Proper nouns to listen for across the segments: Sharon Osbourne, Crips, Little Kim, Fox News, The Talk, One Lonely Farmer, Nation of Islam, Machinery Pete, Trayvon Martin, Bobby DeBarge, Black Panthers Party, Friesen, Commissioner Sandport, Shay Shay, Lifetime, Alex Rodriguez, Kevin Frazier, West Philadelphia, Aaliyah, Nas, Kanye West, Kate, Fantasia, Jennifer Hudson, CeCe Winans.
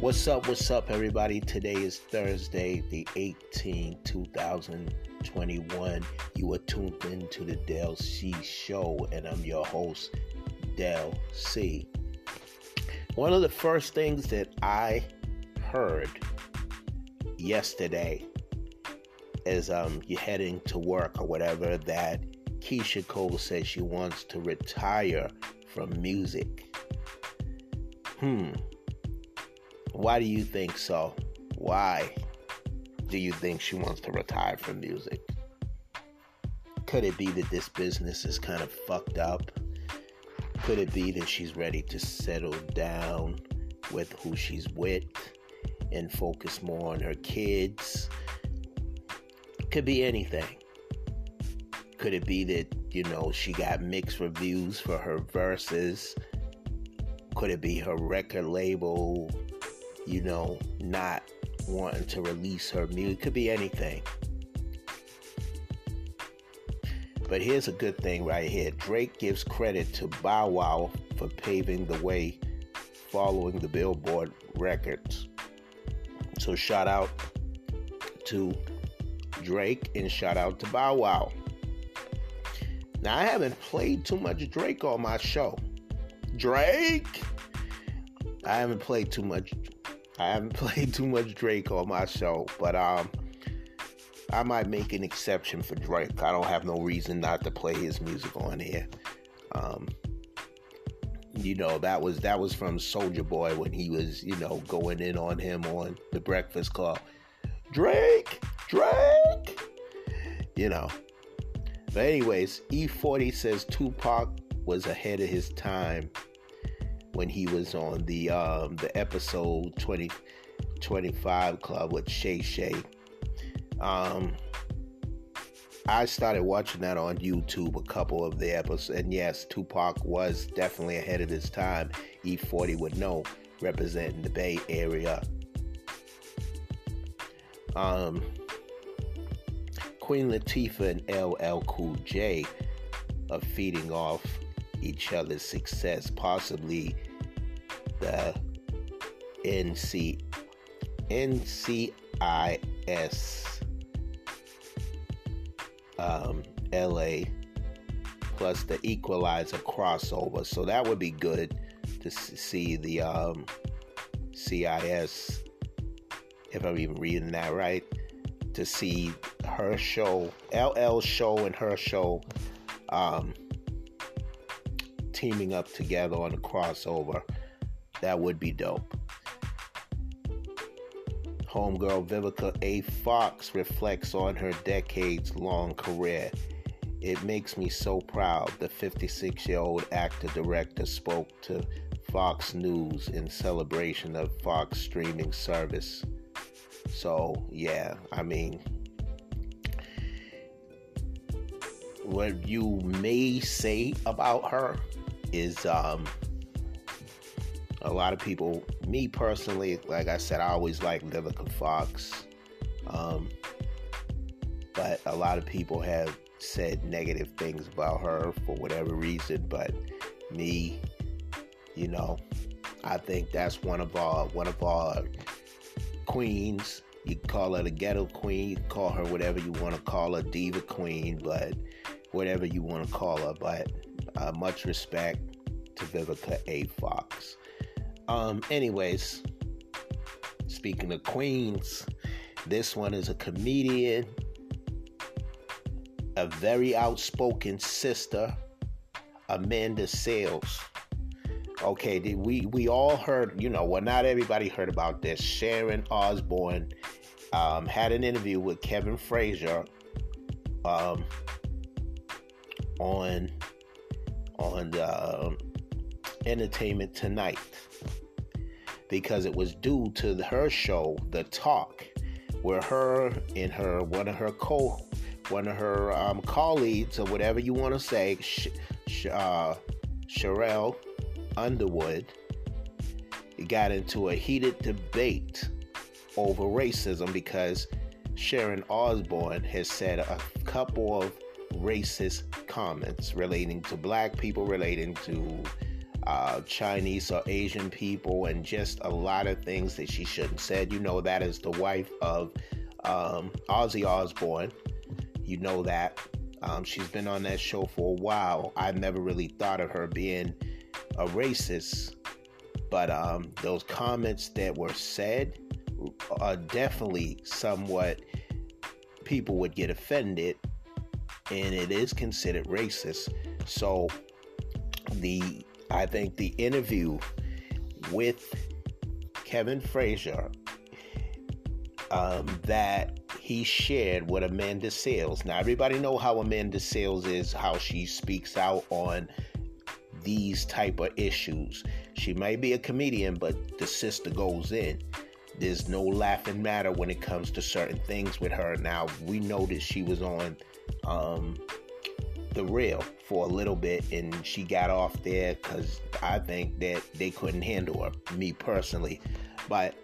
What's up, everybody? Today is Thursday, the 18th, 2021. You are tuned into the Del C Show, and I'm your host, Del C. One of the first things that I heard yesterday as you're heading to work or whatever, that Keisha Cole says she wants to retire from music. Why do you think so? Why do you think she wants to retire from music? Could it be that this business is kind of fucked up? Could it be that she's ready to settle down with who she's with and focus more on her kids? Could be anything. Could it be that, she got mixed reviews for her verses? Could it be her record label not wanting to release her music? Could be anything. But here's a good thing right here. Drake gives credit to Bow Wow for paving the way following the Billboard records. So shout out to Drake and shout out to Bow Wow. Now, I haven't played too much Drake on my show. I haven't played too much Drake on my show, but I might make an exception for Drake. I don't have no reason not to play his music on here. That was from Soulja Boy when he was, going in on him on the Breakfast Club. Drake! But anyways, E-40 says Tupac was ahead of his time when he was on the episode 2025 Club with Shay Shay. I started watching that on YouTube, a couple of the episodes, and yes, Tupac was definitely ahead of his time. E-40 would know, representing the Bay Area. Queen Latifah and LL Cool J are feeding off each other's success, possibly the NCIS LA plus the Equalizer crossover. So that would be good to see the CIS, if I'm even reading that right, to see her show, LL's show and her show teaming up together on a crossover. That would be dope. Homegirl Vivica A. Fox reflects on her decades-long career. It makes me so proud. The 56-year-old actor-director spoke to Fox News in celebration of Fox streaming service. So, yeah, what you may say about her is a lot of people. Me personally, like I said, I always liked Vivica Fox, but a lot of people have said negative things about her for whatever reason. But me, I think that's one of our queens. You can call her the ghetto queen, you can call her whatever you want to call her, diva queen, but whatever you want to call her. But much respect to Vivica A. Fox. Anyways, speaking of queens, this one is a comedian, a very outspoken sister, Amanda Seales. Okay, we all heard, well, not everybody heard about this. Sharon Osbourne had an interview with Kevin Frazier on Entertainment Tonight, because it was due to her show, The Talk, where her and her one of her colleagues, or whatever you want to say, Sherelle Underwood, got into a heated debate over racism because Sharon Osbourne has said a couple of racist comments relating to black people, relating to Chinese or Asian people, and just a lot of things that she shouldn't have said. You know that is the wife of Ozzy Osbourne. You know that. She's been on that show for a while. I never really thought of her being a racist, but those comments that were said are definitely somewhat people would get offended, and it is considered racist. So I think the interview with Kevin Frazier that he shared with Amanda Seales. Now, everybody know how Amanda Seales is, how she speaks out on these type of issues. She might be a comedian, but the sister goes in. There's no laughing matter when it comes to certain things with her. Now, we know that she was on The Real for a little bit, and she got off there because I think that they couldn't handle her, me personally. But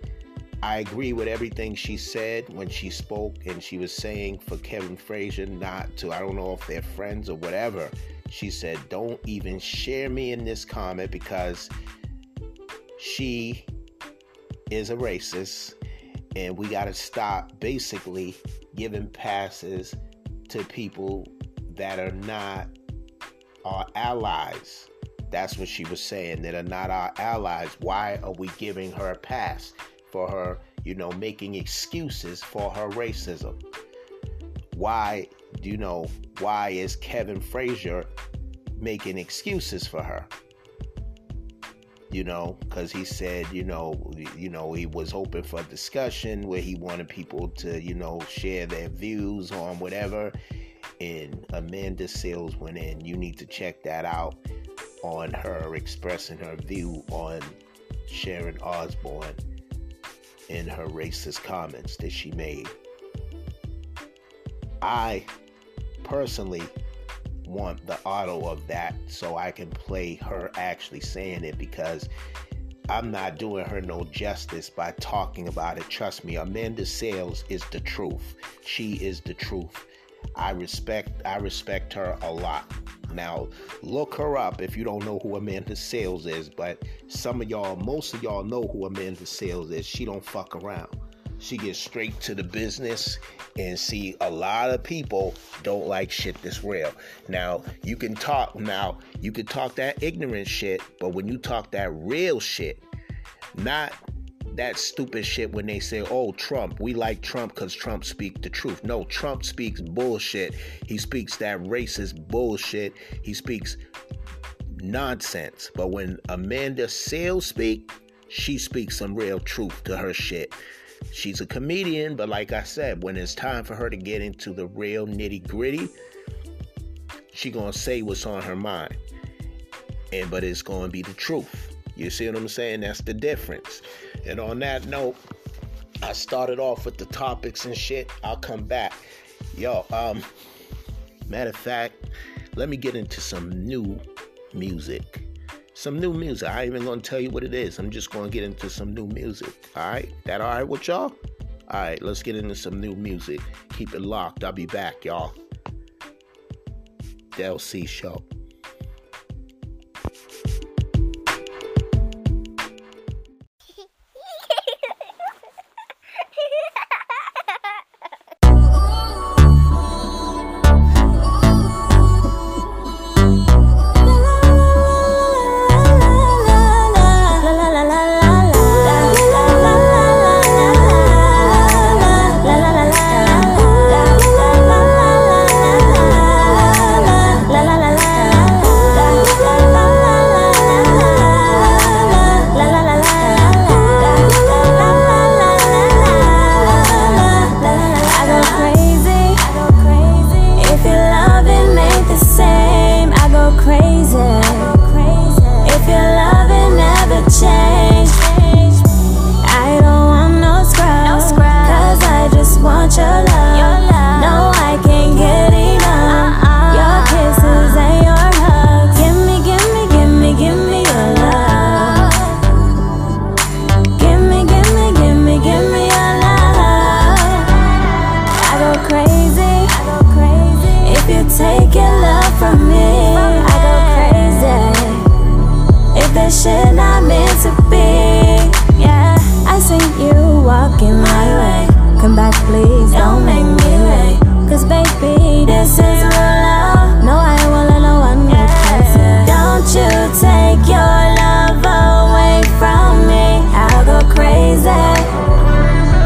I agree with everything she said when she spoke, and she was saying for Kevin Frazier not to, I don't know if they're friends or whatever, she said, don't even share me in this comment because she is a racist, and we got to stop basically giving passes to people that are not our allies. That's what she was saying, that are not our allies. Why are we giving her a pass for her, making excuses for her racism? Why is Kevin Frazier making excuses for her? Because he said, he was open for discussion where he wanted people to, share their views on whatever. And Amanda Seales went in. You need to check that out on her expressing her view on Sharon Osbourne and her racist comments that she made. I personally want the audio of that so I can play her actually saying it, because I'm not doing her no justice by talking about it. Trust me, Amanda Seales is the truth. She is the truth. I respect her a lot. Now, look her up if you don't know who Amanda Seales is, but most of y'all know who Amanda Seales is. She don't fuck around. She gets straight to the business, and see, a lot of people don't like shit that's real. Now, you can talk that ignorant shit, but when you talk that real shit, not that stupid shit when they say, oh, Trump, we like Trump because Trump speaks the truth. No, Trump speaks bullshit. He speaks that racist bullshit. He speaks nonsense. But when Amanda Seales speaks, she speaks some real truth to her shit. She's a comedian, but like I said, when it's time for her to get into the real nitty-gritty, she gonna say what's on her mind. But it's gonna be the truth. You see what I'm saying? That's the difference. And on that note, I started off with the topics and shit. I'll come back. Yo, matter of fact, let me get into some new music. Some new music. I ain't even gonna tell you what it is. I'm just gonna get into some new music. Alright? That alright with y'all? Alright, let's get into some new music. Keep it locked. I'll be back, y'all. Del C Show. that shit not meant to be. Yeah, I see you walking my way. Come back, please, don't make me late. Cause baby, this is real love. No, I won't let no one get closer. Don't you take your love away from me. I'll go crazy.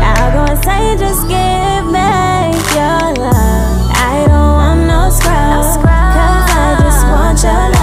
I'll go say just give me your love. I don't want no scrub, cause I just want your love.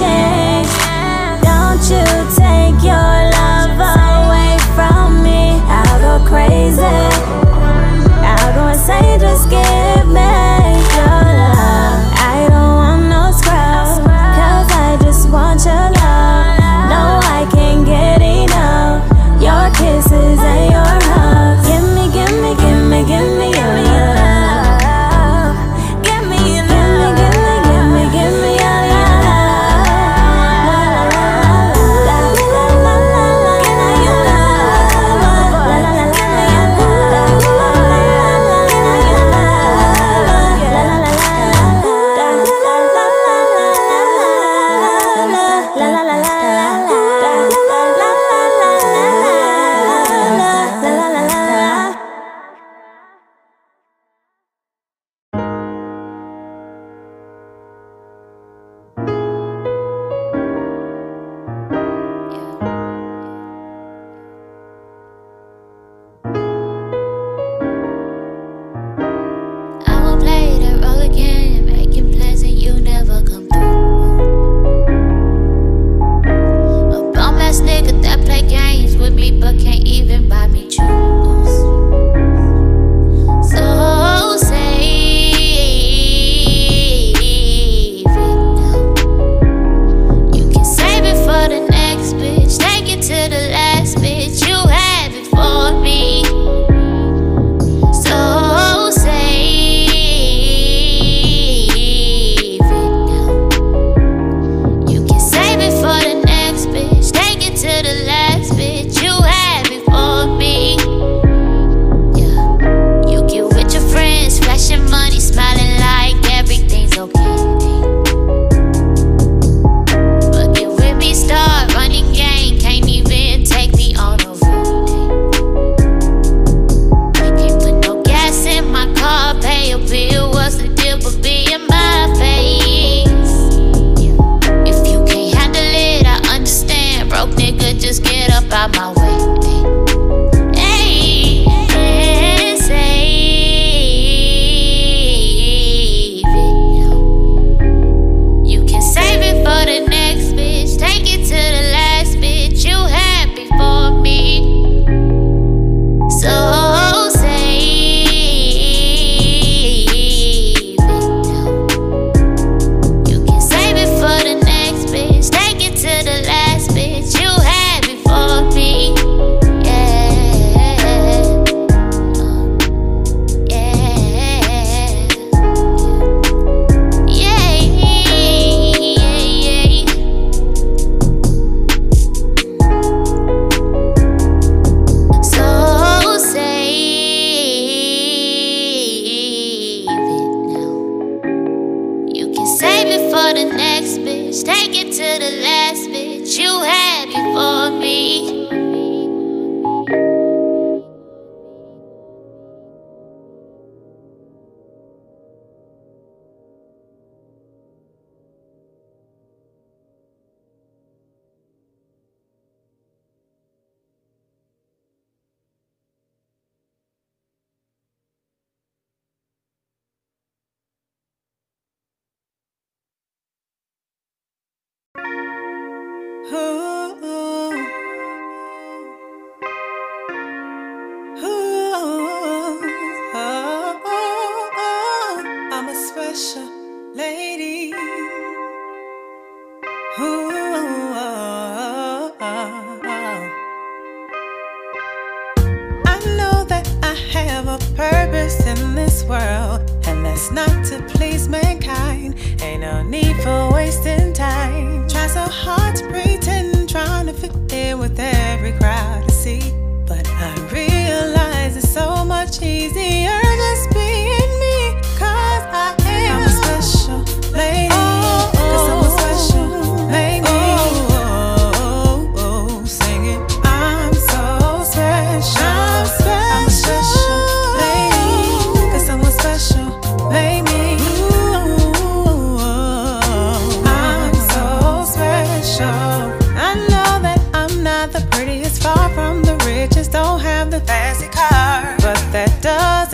Change. Don't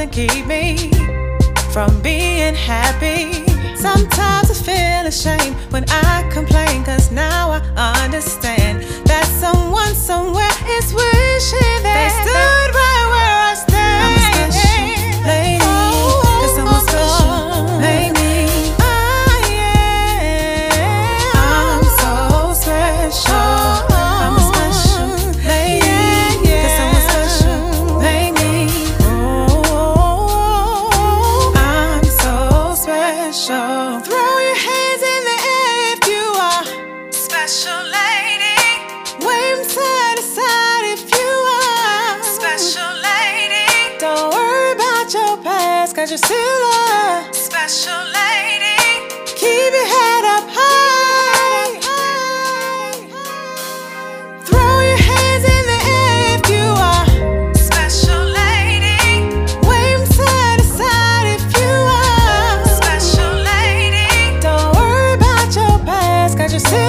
nothing keep me from being happy. Sometimes I feel ashamed when I complain, cause now I understand that someone somewhere is wishing that they stood right where I stand. I'm a special lady, cause I'm a special lady. I am. I'm so special. I'm a special lady, cause I'm a special lady. Oh, I'm so special. You're still a special lady. Keep your head up high. Throw your hands in the air if you are special lady. Wave side to side if you are special lady. Don't worry about your past, cause you're still a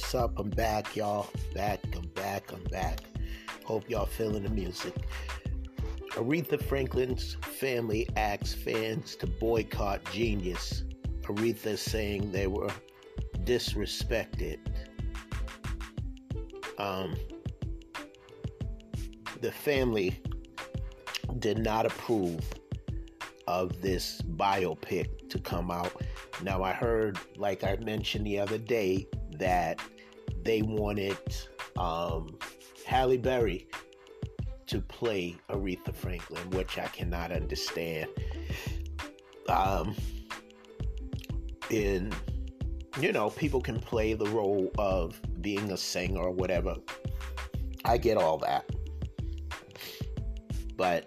What's up? I'm back, y'all. I'm back. Hope y'all feeling the music. Aretha Franklin's family asks fans to boycott Genius. Aretha saying they were disrespected. The family did not approve of this biopic to come out. Now, I heard, like I mentioned the other day, that they wanted Halle Berry to play Aretha Franklin, which I cannot understand. And, you know, people can play the role of being a singer or whatever. I get all that. But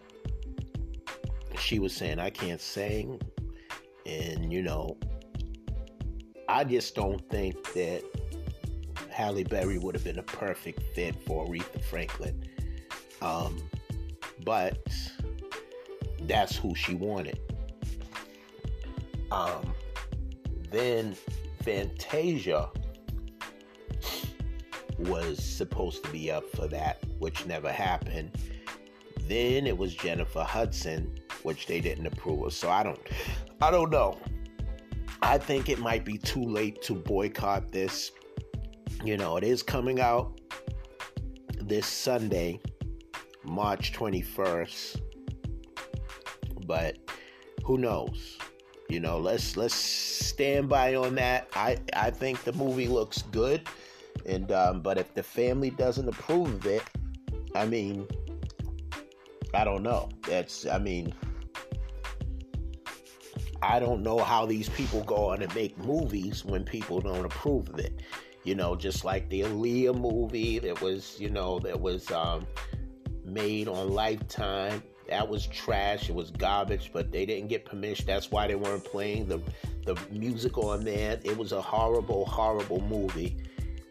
she was saying, I can't sing. And, you know, I just don't think that Halle Berry would have been a perfect fit for Aretha Franklin. But that's who she wanted. Then Fantasia was supposed to be up for that, which never happened. Then it was Jennifer Hudson, which they didn't approve of. So I don't know. I think it might be too late to boycott this. You know, it is coming out this Sunday, March 21st. But who knows? You know, let's stand by on that. I think the movie looks good. And but if the family doesn't approve of it, I mean, I don't know. I don't know how these people go on and make movies when people don't approve of it. You know, just like the Aaliyah movie that was made on Lifetime. That was trash. It was garbage, but they didn't get permission. That's why they weren't playing the music on there. It was a horrible, horrible movie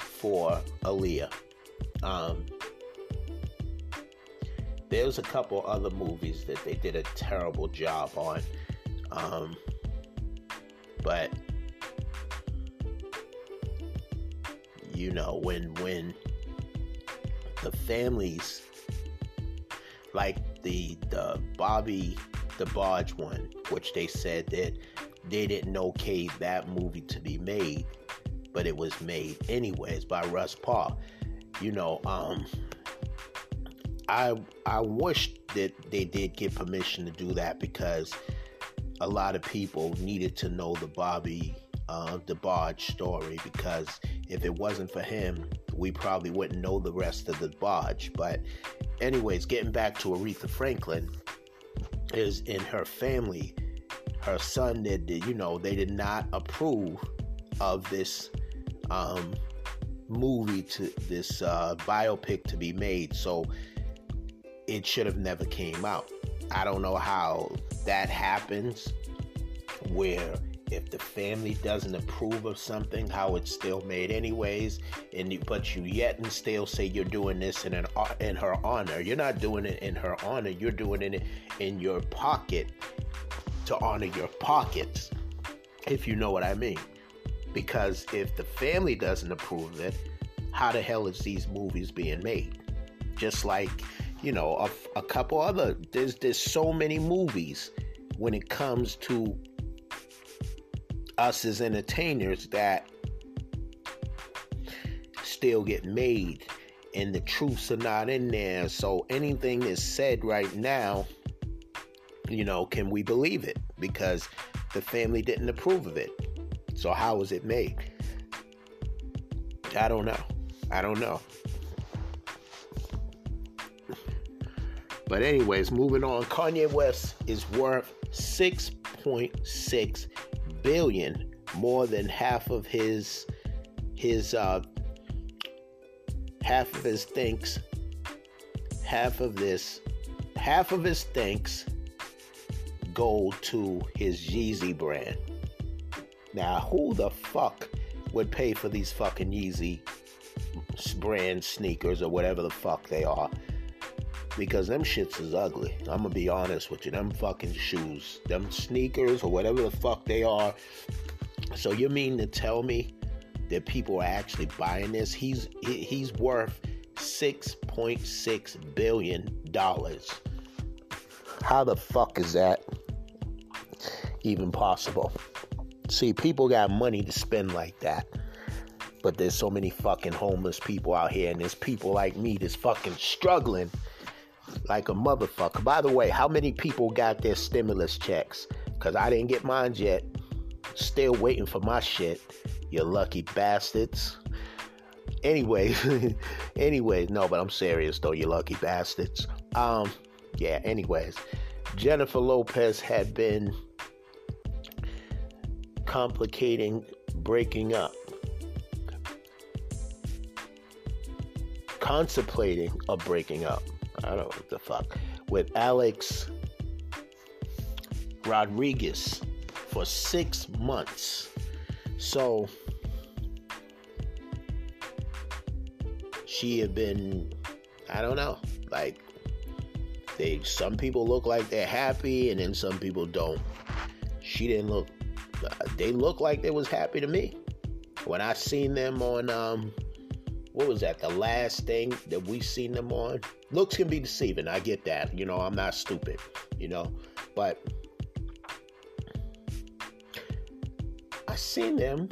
for Aaliyah. There's a couple other movies that they did a terrible job on. But you know, when the families, like the Bobby DeBarge one, which they said that they didn't okay that movie to be made, but it was made anyways by Russ Paul. You know, I wish that they did get permission to do that, because a lot of people needed to know the Bobby DeBarge story, because if it wasn't for him, we probably wouldn't know the rest of the DeBarge. But anyways, getting back to Aretha Franklin, is in her family, her son they did not approve of this movie, to this biopic to be made, so it should have never came out. I don't know how that happens, where if the family doesn't approve of something, how it's still made anyways, but you still say you're doing this in her honor. You're not doing it in her honor. You're doing it in your pocket, to honor your pockets, if you know what I mean. Because if the family doesn't approve of it, how the hell is these movies being made? Just like, you know, a couple other, there's so many movies when it comes to us as entertainers that still get made, and the truths are not in there. So anything that's said right now, you know, can we believe it? Because the family didn't approve of it. So how was it made? I don't know. But anyways, moving on. Kanye West is worth $6.6 billion, more than half of his thanks go to his Yeezy brand. Now, who the fuck would pay for these fucking Yeezy brand sneakers or whatever the fuck they are? Because them shits is ugly. I'm gonna be honest with you. Them fucking shoes, them sneakers, or whatever the fuck they are. So you mean to tell me that people are actually buying this. He's worth $6.6 billion. How the fuck is that even possible? See, people got money to spend like that. But there's so many fucking homeless people out here, and there's people like me that's fucking struggling like a motherfucker. By the way, how many people got their stimulus checks? Because I didn't get mine yet. Still waiting for my shit, you lucky bastards. Anyways, no, but I'm serious though, you lucky bastards. Anyways, Jennifer Lopez had been complicating breaking up. Contemplating a breaking up. I don't know what the fuck. With Alex Rodriguez for 6 months. So she had been, I don't know, like some people look like they're happy and then some people don't. She didn't look, they look like they was happy to me. When I seen them on, what was that, the last thing that we seen them on? Looks can be deceiving, I get that, you know, I'm not stupid, you know, but I seen them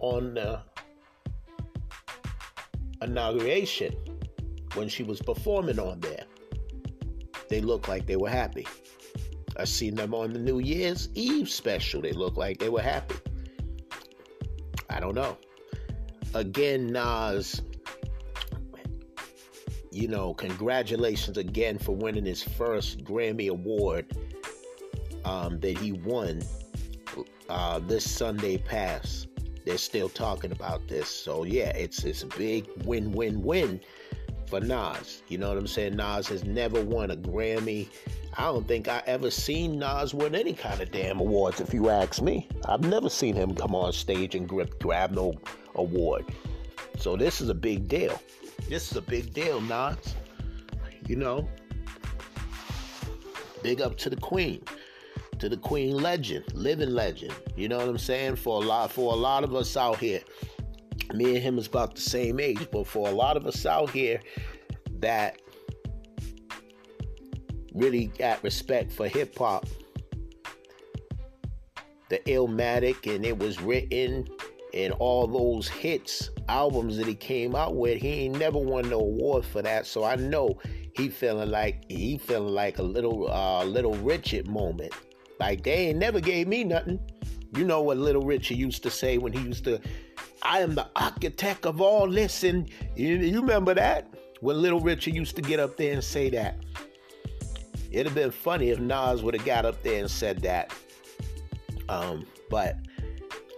on the inauguration when she was performing on there. They looked like they were happy. I seen them on the New Year's Eve special. They looked like they were happy. I don't know. Again, Nas, you know, congratulations again for winning his first Grammy Award that he won this Sunday past. They're still talking about this. So, yeah, it's a big win-win-win for Nas. You know what I'm saying? Nas has never won a Grammy. I don't think I ever seen Nas win any kind of damn awards, if you ask me. I've never seen him come on stage and grab no award. So this is a big deal. This is a big deal, Nas. You know, big up to the Queen legend, living legend. You know what I'm saying? For a lot of us out here, me and him is about the same age, but for a lot of us out here that really got respect for hip hop, the Illmatic, and It Was Written, and all those hits, albums that he came out with, he ain't never won no award for that. So I know he feeling like a little Richard moment. Like, they ain't never gave me nothing. You know what Little Richard used to say when he used to, I am the architect of all this. And you remember that? When Little Richard used to get up there and say that. It'd have been funny if Nas would have got up there and said that. But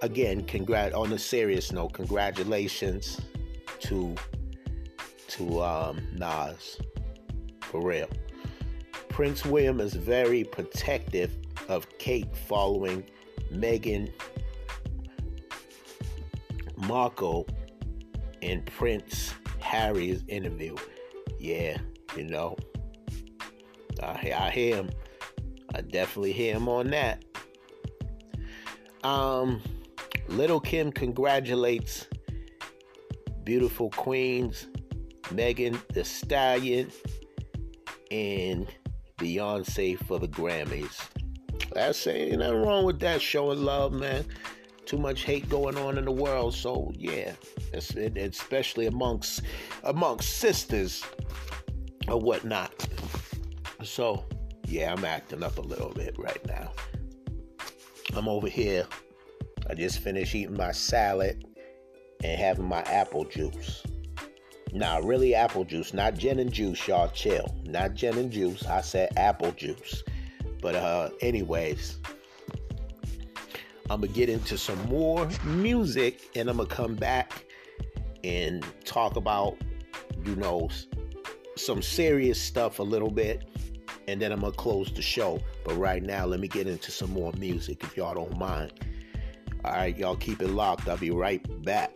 again, on a serious note, congratulations to Nas, for real. Prince William is very protective of Kate following Meghan Markle and Prince Harry's interview. Yeah, you know, I hear him. I definitely hear him on that. Little Kim congratulates beautiful queens Megan Thee Stallion and Beyonce for the Grammys. That's ain't nothing wrong with that, showing love, man. Too much hate going on in the world, so yeah, especially amongst sisters or whatnot. So yeah, I'm acting up a little bit right now. I'm over here. I just finished eating my salad and having my apple juice. Nah, really apple juice, not gin and juice, y'all chill. Not gin and juice, I said apple juice. But anyways, I'm gonna get into some more music and I'm gonna come back and talk about, you know, some serious stuff a little bit. And then I'm going to close the show. But right now, let me get into some more music, if y'all don't mind. All right, y'all keep it locked. I'll be right back.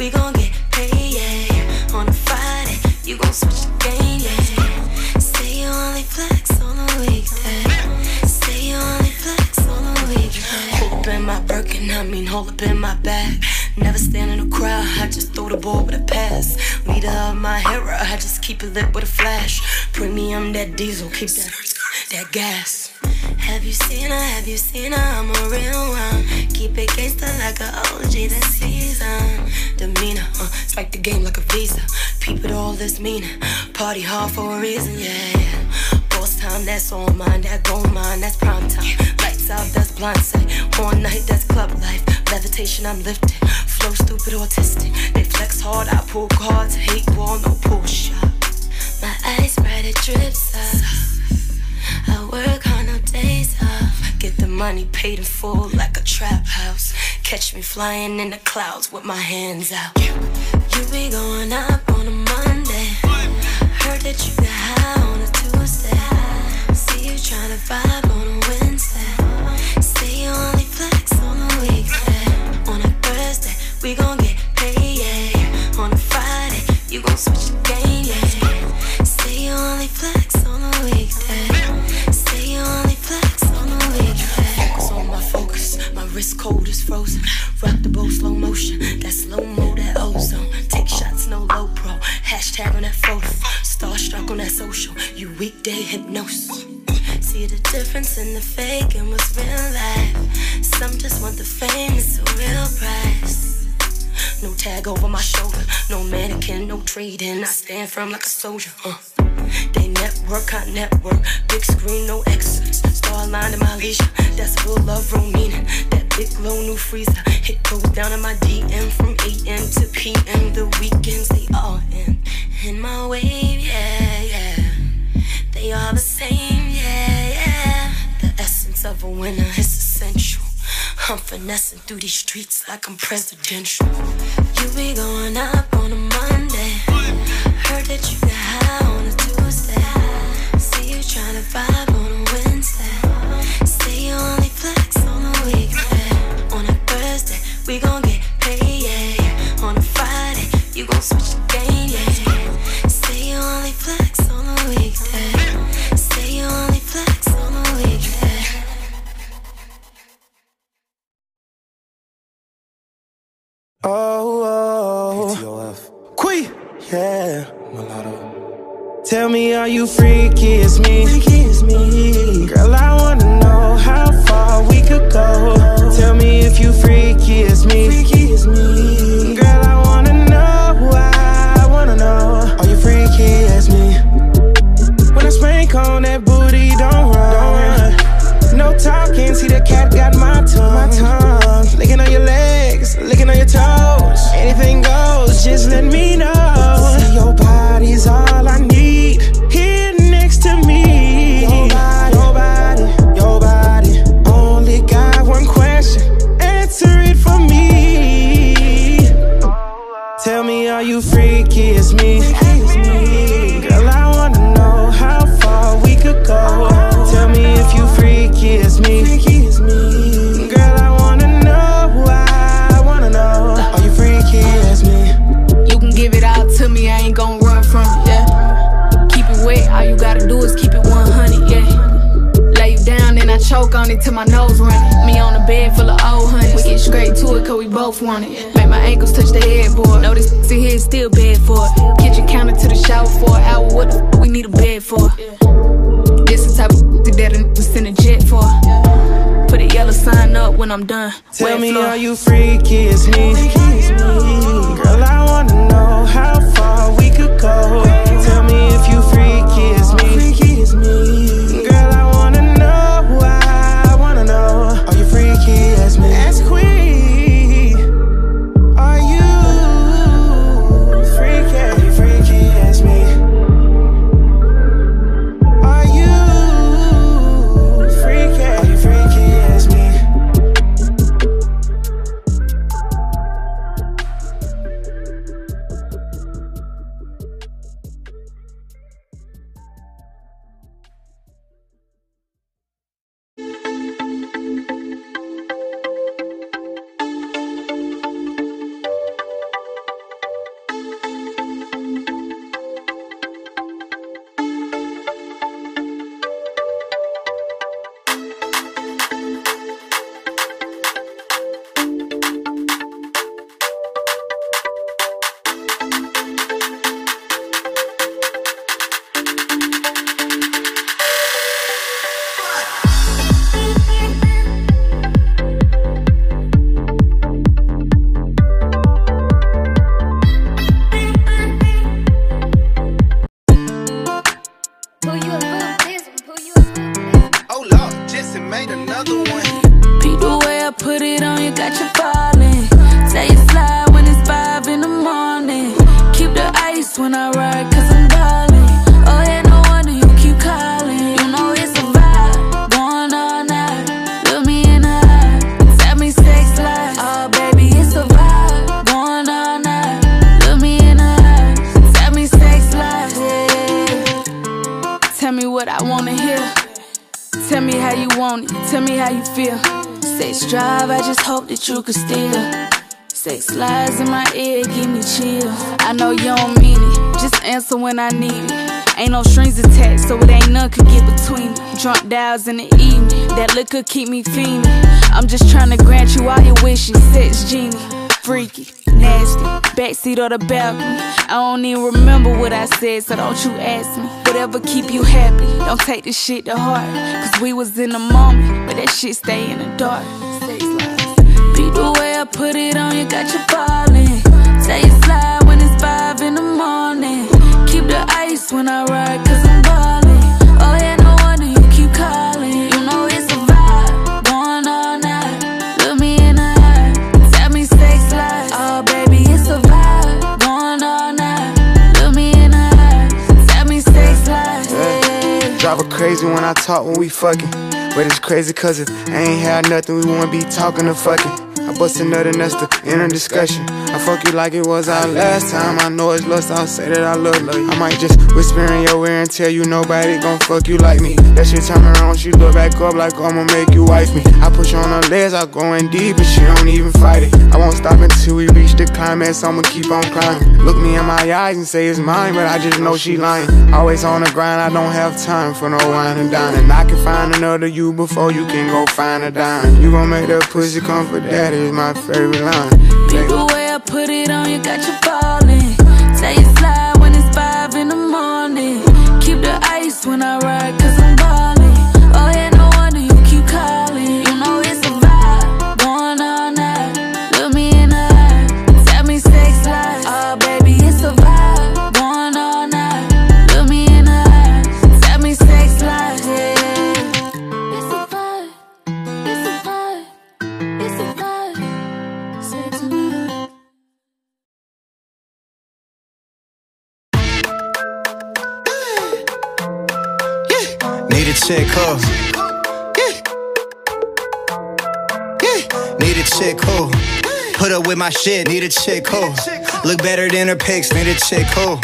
We gon' get paid, yeah. On a Friday, you gon' switch the game, yeah. Say you only flex on the weekday. Say you only flex on the weekday. Hold up in my Birkin, I mean hold up in my bag. Never stand in a crowd, I just throw the ball with a pass. Leader of my hero, I just keep it lit with a flash. Premium, that diesel, keep that gas. Have you seen her, have you seen her, I'm a real one. Keep it gangsta like a OG this season. Demeanor, spike the game like a visa. Peep it all this meaner, party hard for a reason, yeah. Boss time, that's all mine, that gold mine, that's prime time. Lights out, that's blind sight, all night, that's club life. Levitation, I'm lifted, flow stupid autistic. They flex hard, I pull cards, hate wall, no pull shot. My ice brighter drips up, I work hard, no days off. Get the money paid in full like a trap house. Catch me flying in the clouds with my hands out. You be going up on a Monday, heard that you got high on a Tuesday. See you tryna vibe on a Wednesday. Say you only flex on a weekday. We gon' get paid, yeah. On a Friday, you gon' switch the game, yeah. Say you only flex on the weekday. Say you only flex on the weekday. Focus on my focus, my wrist cold is frozen. Rock the boat slow motion, that slow-mo, that ozone. Take shots, no low pro, hashtag on that photo. Starstruck on that social, you weekday hypnosis. See the difference in the fake and what's real life. Some just want the fame, it's a real price. No tag over my shoulder, no mannequin, no trading. I stand firm like a soldier, They network, I network. Big screen, no exits. Star line in my leisure, that's real love, real meaning. That big glow, new freezer. It goes down in my DM from 8 a.m. to p.m. The weekends, they all in my wave, yeah, yeah. They all the same, yeah, yeah. The essence of a winner is essential. I'm finessing through these streets like I'm presidential. You be going up on a Monday, heard that you got high on a Tuesday. See you tryna vibe on a Wednesday. Say you only flex on a weekday. On a Thursday, we gon' get paid, yeah. On a Friday, you gon' switch the game, yeah. Say you only flex on a weekday. Say you only flex on a weekday. Oh, oh. Queen, yeah, Mulatto. Tell me, are you freaky as me? Freaky as me. Girl, I wanna know how far we could go. Tell me if you freaky as me. Freaky as me. Girl, I wanna know, are you freaky as me? When I spank on that booty, don't run. No talking, see the cat got my tongue. My tongue, licking on your leg. Licking on your toes, anything goes, just let me know. See, your body's all I need, here next to me. Your body, only got one question, answer it for me. Tell me, are you freaky as me? Girl, I wanna know how far we could go. Tell me if you freaky as me. Choke on it till my nose running. Me on a bed full of old honey. We get straight to it cause we both want it. Make my ankles touch the headboard. Know this in here is still bad for it. Kitchen counter to the shower for an hour. What the f we need a bed for? This the type of that a nigga send a jet for. Put a yellow sign up when I'm done. Tell me, are you freaky as me? Girl, I wanna know how far we could go. Tell me if you freaky as me. Freaky as me. Girl, freaky as me. Ask Queen, are you freaky? Are you freaky as me? Are you freaky? Are you freaky as me? when I ride, cause I'm darling. Oh yeah, no wonder you keep calling. You know it's a vibe, going all night. Look me in the eye, tell me sex lies. Oh baby, it's a vibe, going all night. Look me in the eye, tell me sex lies. Yeah. Tell me what I wanna hear. Tell me how you want it, tell me how you feel. Sex drive, I just hope that you could steal. Sex lies in my ear, give me chill. I know you don't mean it, just answer when I need it. Ain't no strings attached, so it ain't none could get between me. Drunk dials in the evening, that liquor keep me fiending. I'm just trying to grant you all your wishes. Sex genie, freaky, nasty, backseat or the balcony. I don't even remember what I said, so don't you ask me. Whatever keep you happy, don't take this shit to heart. Cause we was in the moment, but that shit stay in the dark. Sex lies. Beat the way I put it on you, got you falling. Tell you slide when it's 5 in the morning. Keep the ice when I ride, cause I'm balling. Oh yeah, no wonder you keep calling. You know it's a vibe, going all night. Look me in the eye, tell me sex lies. Oh baby, it's a vibe, going all night. Look me in the eye, tell me sex lies. Yeah. Drive her crazy when I talk when we fucking. But it's crazy cause if I ain't had nothing, we wouldn't be talking to fucking. I bust another nuts to enter discussion. I fuck you like it was our last time. I know it's lust, I'll say that I love you. I might just whisper in your ear and tell you nobody gon' fuck you like me. That shit turn around, she look back up like I'ma make you wife me. I push on her legs, I go in deep, but she don't even fight it. I won't stop until we reach the climax, I'ma keep on climbing. Look me in my eyes and say it's mine, but I just know she lying. Always on the grind, I don't have time for no wine and dining. I can find another you before you can go find a dime. You gon' make that pussy come for daddy. Is my favorite line. Beat the way I put it on you, got you falling. Tell you slide when it's 5 in the morning. Keep the ice when I ride, cause I'm balling. Oh yeah, no wonder you keep calling. You know it's a vibe, going all night. Look me in the eye, tell me sex lies. Oh baby, it's a vibe, going all night. Look me in the eye, tell me sex lies. Yeah. It's a vibe, it's a vibe, it's a vibe. Check her. Need a chick who put up with my shit. Need a chick who look better than her pics. Need a chick who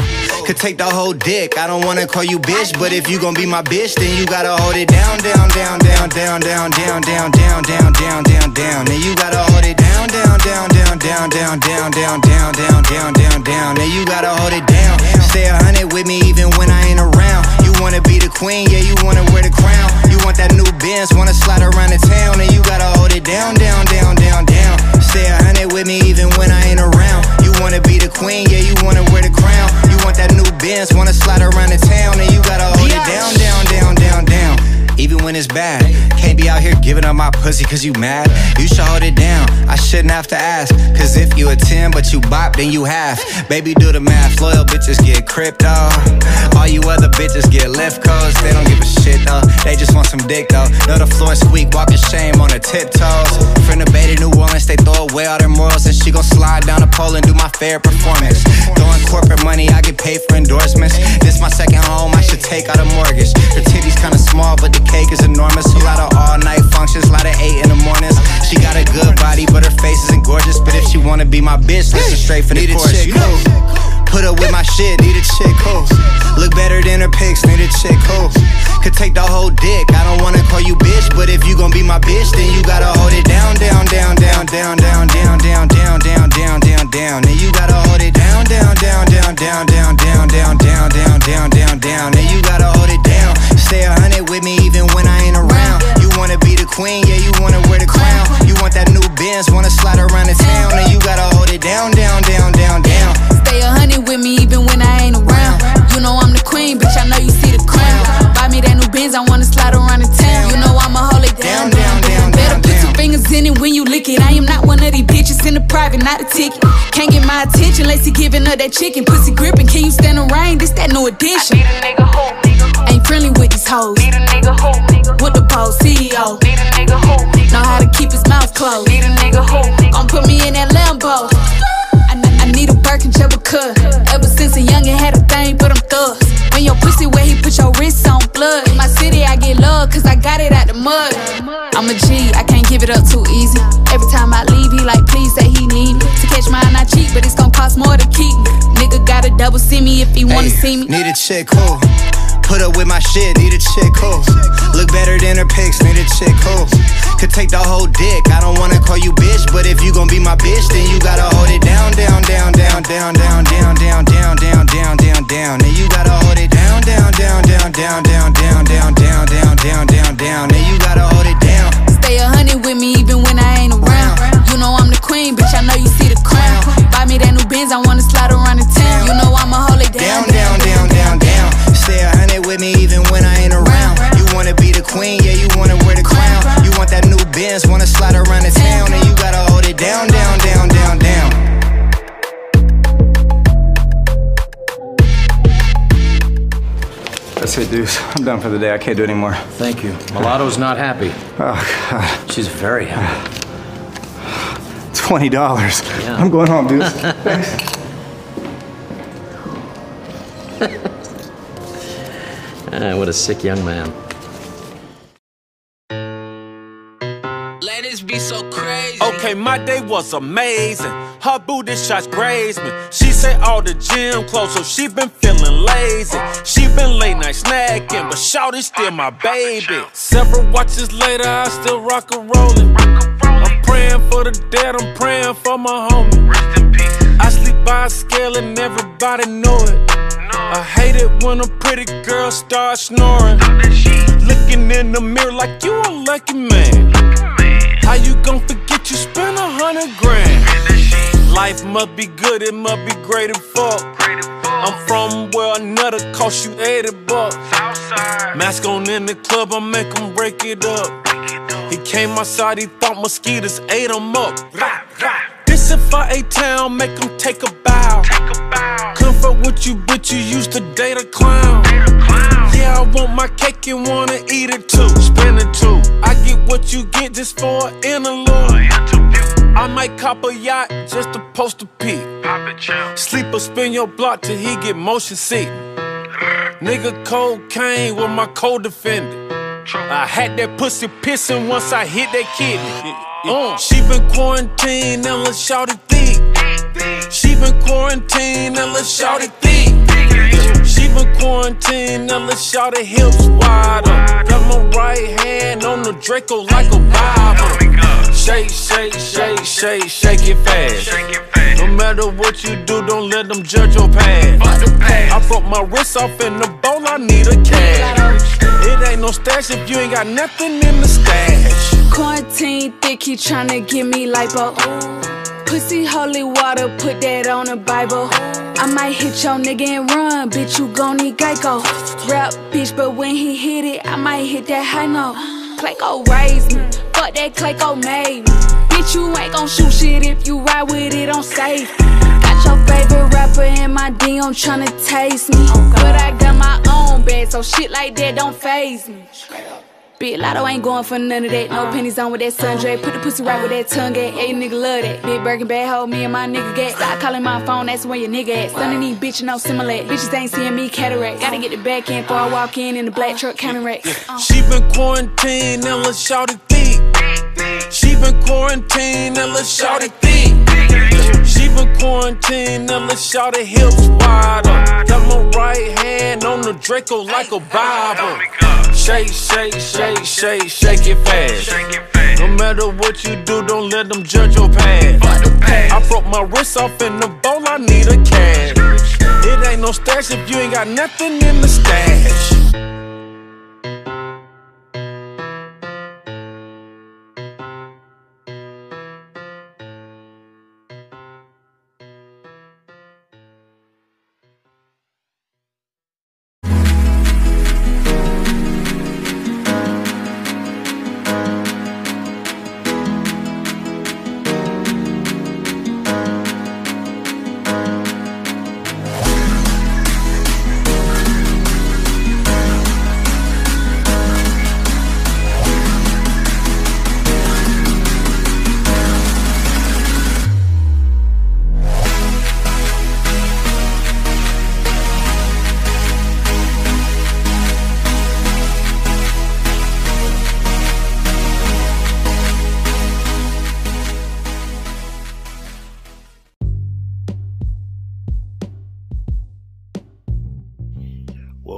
could take the whole dick. I don't wanna call you bitch, but if you gon' be my bitch, then you gotta hold it down, down, down, down, down, down, down, down, down, down, down, down, down. Then you gotta hold it down, down, down, down, down, down, down, down, down, down, down, down, down. Then you gotta hold it down. Stay 100 with me even when I ain't around. You wanna be the queen, yeah, you wanna wear the crown. You want that new Benz, wanna slide around the town. And you gotta hold it down, down, down, down, down. Stay 100 with me even when I ain't around. You wanna be the queen, yeah, you wanna wear the crown. You want that new Benz, wanna slide around the town. And you gotta hold it down, down, down, down, down. Even when it's bad, can't be out here giving up my pussy cause you mad. You should hold it down, I shouldn't have to ask. Cause if you a 10 but you bop, then you half. Baby do the math, loyal bitches get crypto. All you other bitches get left cause they don't give a shit though. They just want some dick though. Know the floor squeak, walking shame on her tiptoes. From the Bay to New Orleans, they throw away all their morals. And she gon' slide down the pole and do my fair performance. Throwing corporate money, I get paid for endorsements. This my second home, I should take out a mortgage. Her titties kinda small but the cake is enormous. A lot of all night functions, a lot of 8 in the mornings. She got a good body but her face isn't gorgeous. But if she wanna be my bitch, listen straight for the chorus. Need a chick who put up with my shit, need a chick who look better than her pics, need a chick who could take the whole dick. I don't wanna call you bitch, but if you gon' be my bitch, then you gotta hold it down, down, down, down, down, down, down, down, down, down, down, down, down. Then you gotta hold it down, down, down, down, down, down, down, down, down, down, down, down, down. Then you gotta hold it down. Stay 100 with me even when I ain't around. You wanna be the queen, yeah, you wanna wear the crown. You want that new Benz, wanna slide around the town. And you gotta hold it down, down, down, down, down. Stay 100 with me even when I ain't around. You know I'm the queen, bitch, I know you see the crown. Buy me that new Benz, I wanna slide around the town. You know I'ma hold it down, down, down, down. Better put your fingers in it when you lick it. I am not one of these bitches in the private, not a ticket. Can't get my attention unless you giving up that chicken. Pussy gripping, can you stand the rain? This that new addition. I need a nigga who ain't friendly with these hoes. Need a nigga who with the pose CEO. Need a nigga who know how to keep his mouth closed. Need a nigga who gon' put me in that Lambo. I need a Birkin Jabba cut. Ever since a youngin' had a love, cause I got it out the mud. I'm a G, I can't give it up too easy. Every time I leave, he like, please say he need me. To catch mine, I cheat, but it's gon' cost more to keep me. Nigga gotta double see me if he wanna see me. Need a chick who put up with my shit, need a chick who look better than her pics, need a chick who could take the whole dick. I don't wanna call you bitch, but if you gon' be my bitch, then you gotta hold it down, down, down, down, down, down, down, down, down, down, down, down, down. And you gotta hold it down, down, down, down, down, down, down, down, down, down, down, down, down. And you gotta hold it down. Stay 100 with me even when I ain't around. You know I'm the queen, bitch. I know you see the crown. Buy me that new Benz, I wanna slide around the town. You know I'ma hold it down, down, down, down, down. Stay 100 with me even when I ain't around. You wanna be the queen, yeah, you wanna wear the crown. You want that new Benz, wanna slide around the town, and you gotta hold it down, down, down, down, down. That's it, dudes. I'm done for the day. I can't do it anymore. Thank you. Mulatto's not happy. Oh, God. She's very happy. $20. Yeah. I'm going home, dudes. Thanks. What a sick young man. Ladies be so crazy. Okay, my day was amazing. Her booty shots grazed me. She said all the gym clothes, so she been feeling lazy. She been late night snacking, but shawty's still my baby. Several watches later, I still rock and rollin'. I'm praying for the dead, I'm praying for my homie. I sleep by a scale and everybody know it. I hate it when a pretty girl starts snoring. Looking in the mirror like you a lucky man. How you gon' forget you spent $100 grand? Life must be good, it must be great and fuck. I'm from where another cost you $80. Mask on in the club, I make him break it up. He came outside, he thought mosquitoes ate him up. This if I a town, make him take a bow. Comfort with you, but you used to date a clown. Yeah, I want my cake and wanna eat it too. Spend it too. I get what you get just for an interlude. I might cop a yacht just to post a pic. Sleep or spin your block till he get motion sick. Nigga cocaine with my co-defendant. I had that pussy pissing once I hit that kidney. She been quarantined and let shawty thick. She been quarantined and let shawty thick. She been quarantined, now let's shout the hips wider. Got my right hand on the Draco like a Bible. Shake, shake, shake, shake, shake it fast. No matter what you do, don't let them judge your past. I broke my wrist off in the bowl, I need a cash. It ain't no stash if you ain't got nothing in the stash. Quarantine thick, he tryna give me lipo. Pussy, holy water, put that on the Bible. I might hit your nigga and run, bitch, you gon' need Geico. Rap, bitch, but when he hit it, I might hit that high note. Clayco raised me, fuck that Clayco made me. Bitch, you ain't gon' shoot shit if you ride with it on safe. Got your favorite rapper in my DM tryna taste me. But I got my own bed, so shit like that don't faze me. Big Lotto ain't going for none of that. No pennies on with that sundray. Put the pussy right with that tongue at. Hey, nigga love that. Big Birkin bad hoe, me and my nigga get. Stop calling my phone, that's where your nigga at. Stunning these bitches, no similar. Bitches ain't seeing me cataract. Gotta get the back end before I walk in the black truck camera rack. She been quarantined and let shawty thick. She been quarantined and let shawty thick. She been quarantined and let shawty hips wider. Got my right hand on the Draco like a Bible. Shake, shake, shake, shake, shake it fast. No matter what you do, don't let them judge your past. I broke my wrist off in the bowl, I need a cash. It ain't no stash if you ain't got nothing in the stash.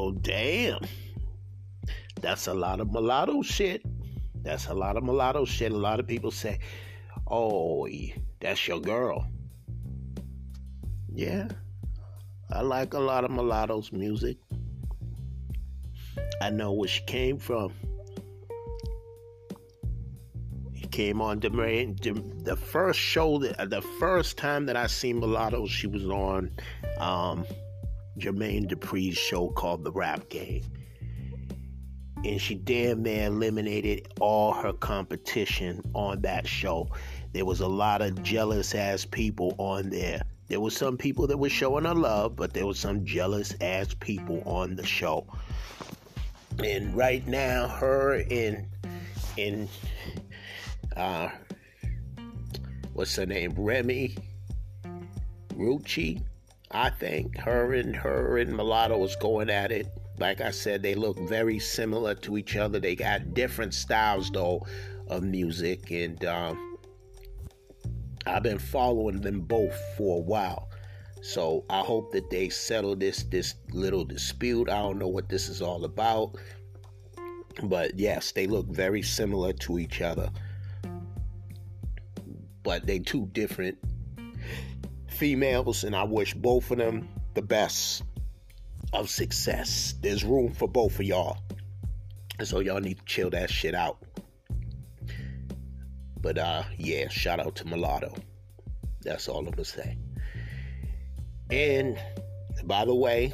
So damn, that's a lot of mulatto shit. That's a lot of mulatto shit. A lot of people say, oh, that's your girl. Yeah, I like a lot of mulatto's music. I know where she came from. It came on the first show, the first time that I seen mulatto, she was on Jermaine Dupri's show called The Rap Game. And she damn near eliminated all her competition on that show. There was a lot of jealous ass people on there. There was some people that were showing her love, but there was some jealous ass people on the show. And right now, her and what's her name? Remy Rucci, I think. Her and Mulatto is going at it. Like I said, they look very similar to each other. They got different styles, though, of music. And I've been following them both for a while. So I hope that they settle this little dispute. I don't know what this is all about. But yes, they look very similar to each other. But they two different females, and I wish both of them the best of success. There's room for both of y'all. So y'all need to chill that shit out. But yeah, shout out to Mulatto. That's all I'm gonna say. And by the way,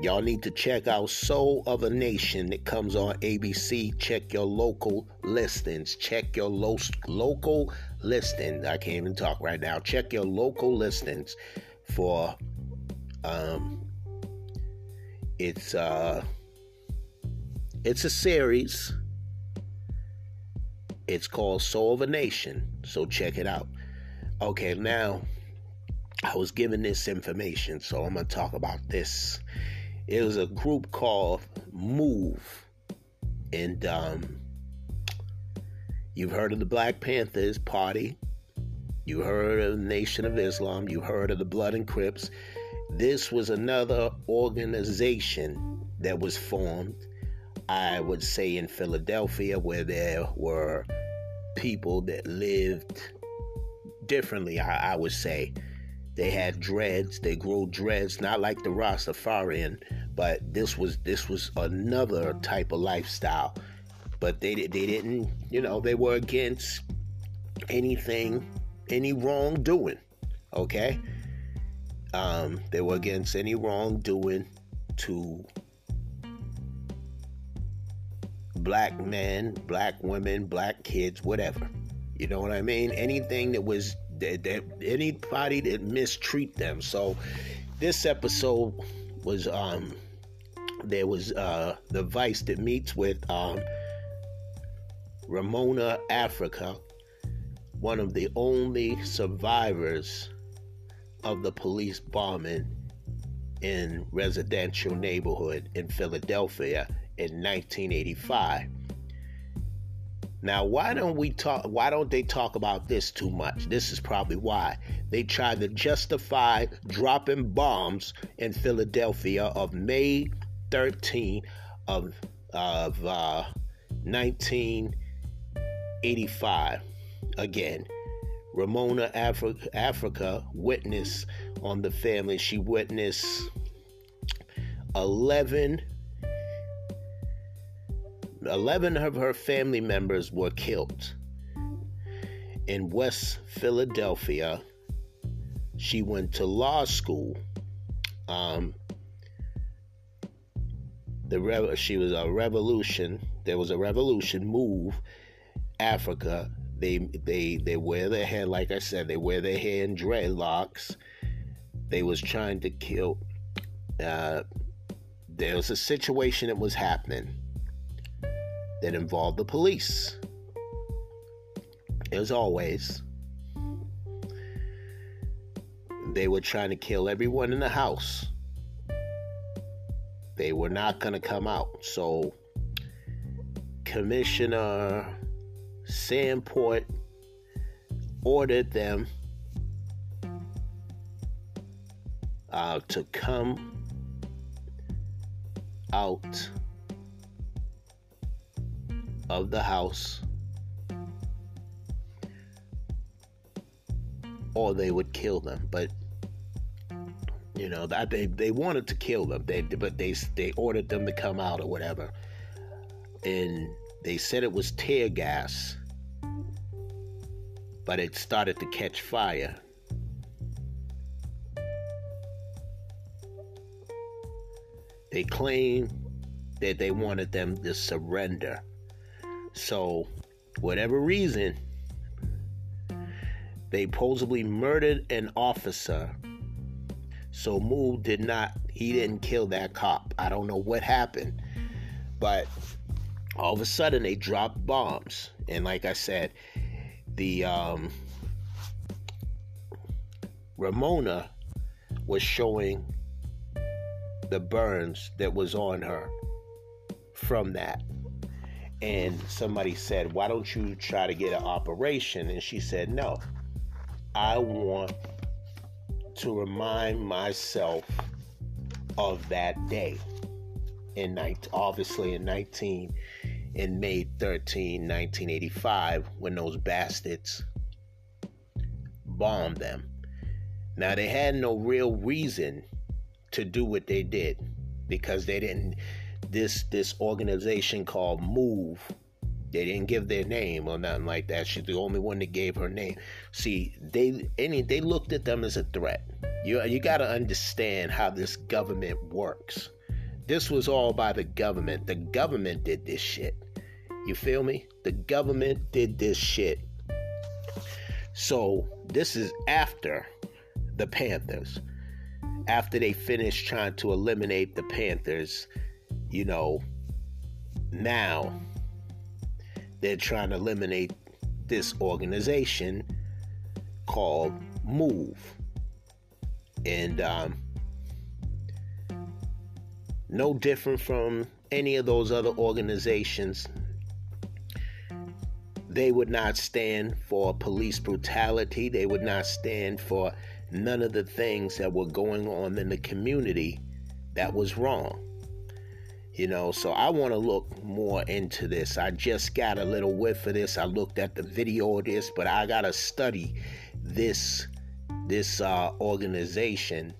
y'all need to check out Soul of a Nation. It comes on ABC. Check your local listings. Check your local listings. I can't even talk right now. Check your local listings for it's a series. It's called Soul of a Nation, so check it out. Okay, now, I was given this information, so I'm going to talk about this. It was a group called MOVE, and you've heard of the Black Panthers Party, you heard of the Nation of Islam, you heard of the Blood and Crips. This was another organization that was formed, I would say, in Philadelphia, where there were people that lived differently, I would say. They had dreads, they grew dreads, not like the Rastafarian, but this was another type of lifestyle. But they didn't, they were against anything, any wrongdoing, okay? They were against any wrongdoing to black men, black women, black kids, whatever. You know what I mean? Anything that was that anybody that mistreat them. So this episode was there was the Vice that meets with Ramona Africa, one of the only survivors of the police bombing in residential neighborhood in Philadelphia in 1985. Now, why don't they talk about this too much? This is probably why. They tried to justify dropping bombs in Philadelphia of May 13 of 1985. Again, Ramona Africa witnessed on the family. She witnessed 11 of her family members were killed. In West Philadelphia, she went to law school. There was a revolution, MOVE Africa. They wear their hair, like I said, they wear their hair in dreadlocks. They was trying to kill. There was a situation that was happening that involved the police, as always. They were trying to kill everyone in the house. They were not going to come out. So Commissioner Sandport ordered them to come out of the house, or they would kill them. But you know that they wanted to kill them, but they ordered them to come out or whatever, and they said it was tear gas, but it started to catch fire. They claimed that they wanted them to surrender. So, whatever reason, they supposedly murdered an officer. So MOVE didn't kill that cop. I don't know what happened. But all of a sudden they dropped bombs. And like I said, the Ramona was showing the burns that was on her from that, and somebody said, why don't you try to get an operation? And she said, no, I want to remind myself of that day in May 13, 1985, when those bastards bombed them. Now they had no real reason to do what they did, because they didn't, this organization called MOVE, they didn't give their name or nothing like that. She's the only one that gave her name. See, they looked at them as a threat. You got to understand how this government works. This was all by the government. The government did this shit. You feel me? The government did this shit. So this is after the Panthers. After they finished trying to eliminate the Panthers, you know, now they're trying to eliminate this organization called MOVE. And no different from any of those other organizations, they would not stand for police brutality. They would not stand for none of the things that were going on in the community that was wrong. You know, so I want to look more into this. I just got a little whiff of this. I looked at the video of this, but I got to study this organization.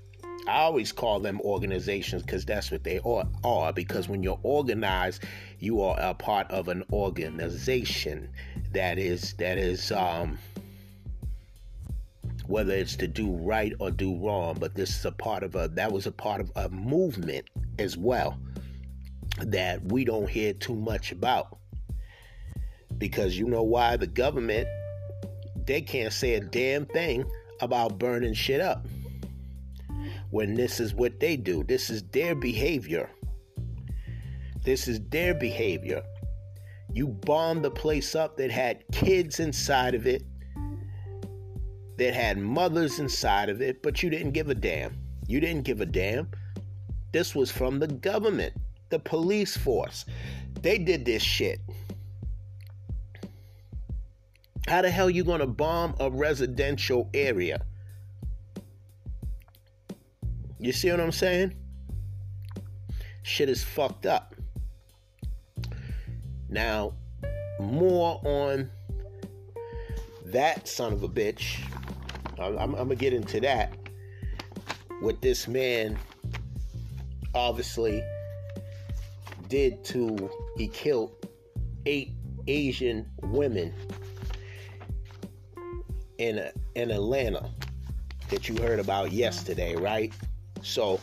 I always call them organizations because that's what they are. Because when you're organized, you are a part of an organization that is whether it's to do right or do wrong, but this is a part of a movement as well that we don't hear too much about. Because you know why? The government, they can't say a damn thing about burning shit up when this is what they do. This is their behavior. You bomb the place up that had kids inside of it, that had mothers inside of it, but you didn't give a damn. This was from the government, the police force. They did this shit. How the hell you gonna bomb a residential area? You see what I'm saying? Shit is fucked up. Now, more on that son of a bitch. I'm gonna get into that what this man obviously did to, he killed 8 Asian women in Atlanta that you heard about yesterday, right? So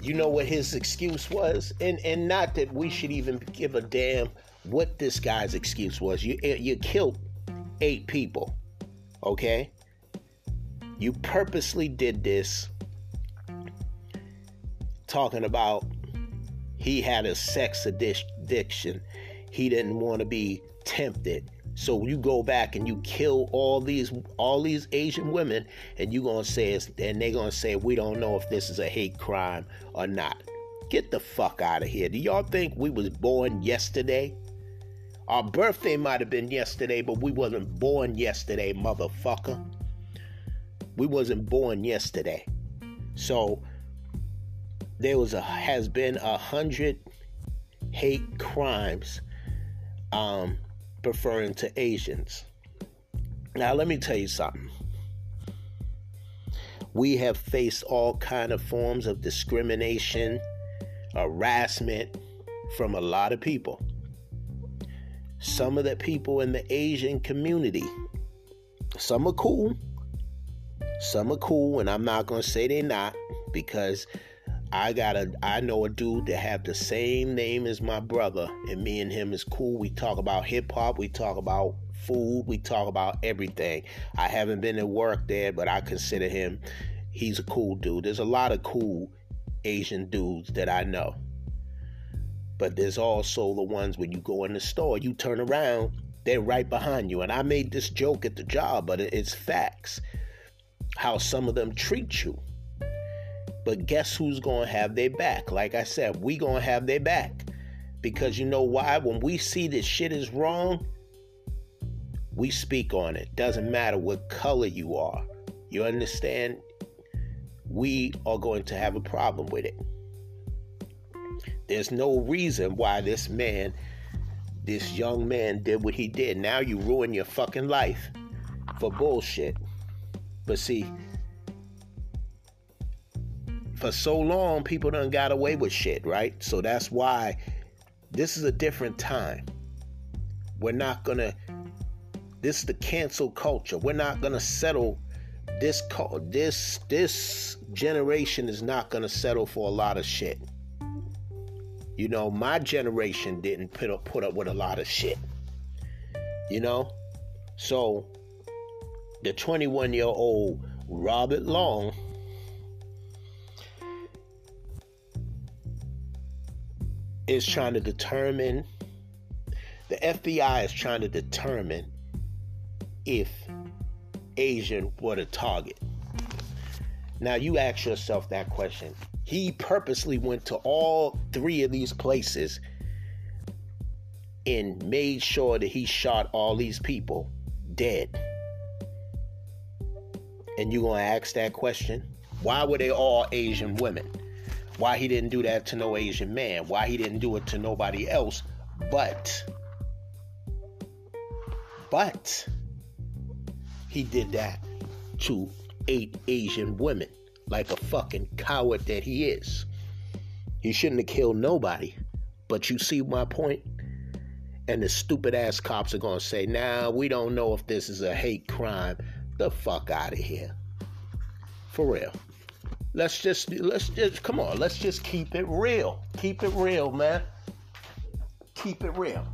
you know what his excuse was, and not that we should even give a damn what this guy's excuse was. You killed 8 people, okay? You purposely did this, talking about he had a sex addiction. He didn't want to be tempted. So you go back and you kill all these Asian women, and you gonna say they're gonna say we don't know if this is a hate crime or not. Get the fuck out of here. Do y'all think we was born yesterday? Our birthday might have been yesterday, but we wasn't born yesterday, motherfucker. We wasn't born yesterday. So there has been 100 hate crimes referring to Asians. Now, let me tell you something. We have faced all kind of forms of discrimination, harassment from a lot of people. Some of the people in the Asian community, some are cool, and I'm not going to say they're not, because I know a dude that have the same name as my brother, and me and him is cool. We talk about hip-hop, we talk about food, we talk about everything. I haven't been at work there, but I consider him, he's a cool dude. There's a lot of cool Asian dudes that I know. But there's also the ones when you go in the store, you turn around, they're right behind you. And I made this joke at the job, but it's facts, how some of them treat you. But guess who's going to have their back? Like I said, we going to have their back. Because you know why? When we see that shit is wrong, we speak on it. Doesn't matter what color you are. You understand? We are going to have a problem with it. There's no reason why this young man did what he did. Now you ruin your fucking life for bullshit. But see, for so long, people done got away with shit, right? So that's why this is a different time. This is the cancel culture. We're not going to settle. This generation is not going to settle for a lot of shit. You know, my generation didn't put up with a lot of shit. You know? So, the 21-year-old Robert Long is trying to determine, the FBI is trying to determine if Asian were the target. Now, you ask yourself that question. He purposely went to all three of these places and made sure that he shot all these people dead. And you're going to ask that question? Why were they all Asian women? Why he didn't do that to no Asian man? Why he didn't do it to nobody else? But he did that to 8 Asian women. Like a fucking coward that he is. He shouldn't have killed nobody. But you see my point? And the stupid ass cops are going to say, nah, we don't know if this is a hate crime. The fuck out of here. For real. Let's just keep it real. Keep it real, man. Keep it real.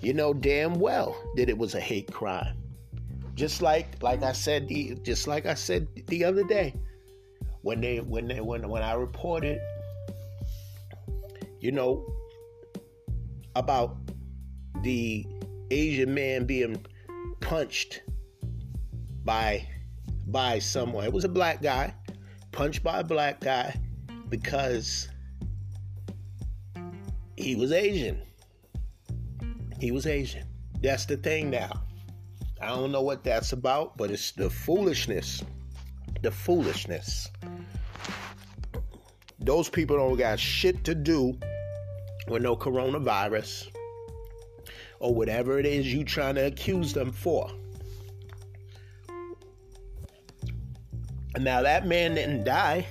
You know damn well that it was a hate crime. Just like I said the other day, when I reported, you know, about the Asian man being punched by someone. It was a black guy, punched by a black guy because he was Asian. That's the thing now. I don't know what that's about, but it's the foolishness. Those people don't got shit to do with no coronavirus or whatever it is you trying to accuse them for. Now, that man didn't die,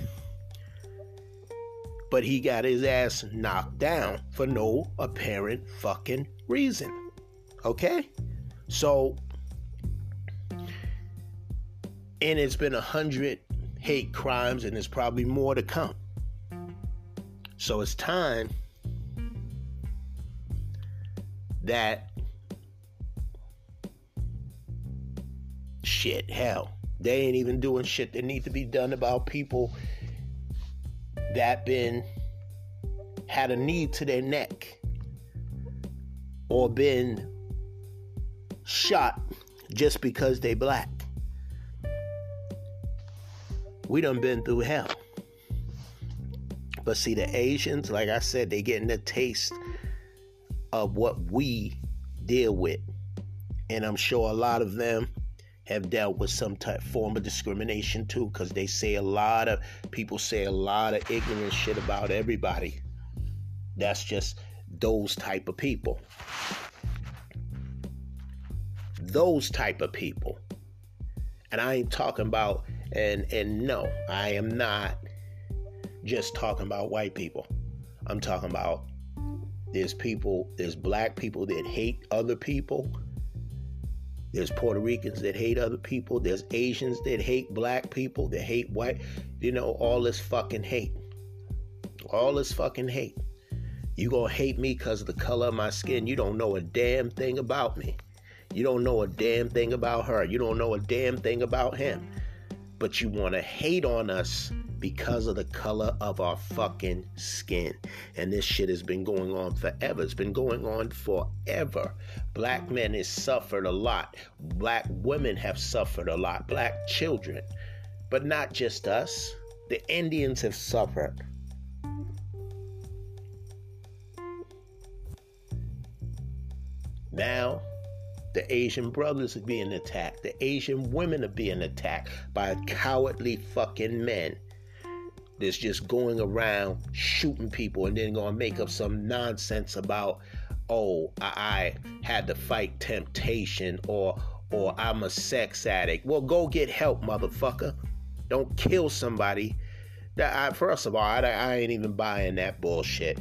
but he got his ass knocked down for no apparent fucking reason. Okay? So... and it's been 100 hate crimes, and there's probably more to come. So it's time that shit, hell, they ain't even doing shit that need to be done about people that been had a knee to their neck or been shot just because they black. We done been through hell. But see, the Asians, like I said, they getting a taste of what we deal with. And I'm sure a lot of them have dealt with some type form of discrimination too, because they say a lot of people say a lot of ignorant shit about everybody. That's just those type of people. Those type of people. And I ain't talking about, and no, I am not just talking about white people. I'm talking about there's people, there's black people that hate other people. There's Puerto Ricans that hate other people. There's Asians that hate black people, that hate white. You know, all this fucking hate. All this fucking hate. You gonna hate me because of the color of my skin. You don't know a damn thing about me. You don't know a damn thing about her. You don't know a damn thing about him. But you want to hate on us because of the color of our fucking skin. And this shit has been going on forever. It's been going on forever. Black men have suffered a lot. Black women have suffered a lot. Black children. But not just us. The Indians have suffered. Now, the Asian brothers are being attacked. The Asian women are being attacked by cowardly fucking men that's just going around shooting people and then going to make up some nonsense about, oh, I had to fight temptation or I'm a sex addict. Well, go get help, motherfucker. Don't kill somebody. First of all, I ain't even buying that bullshit.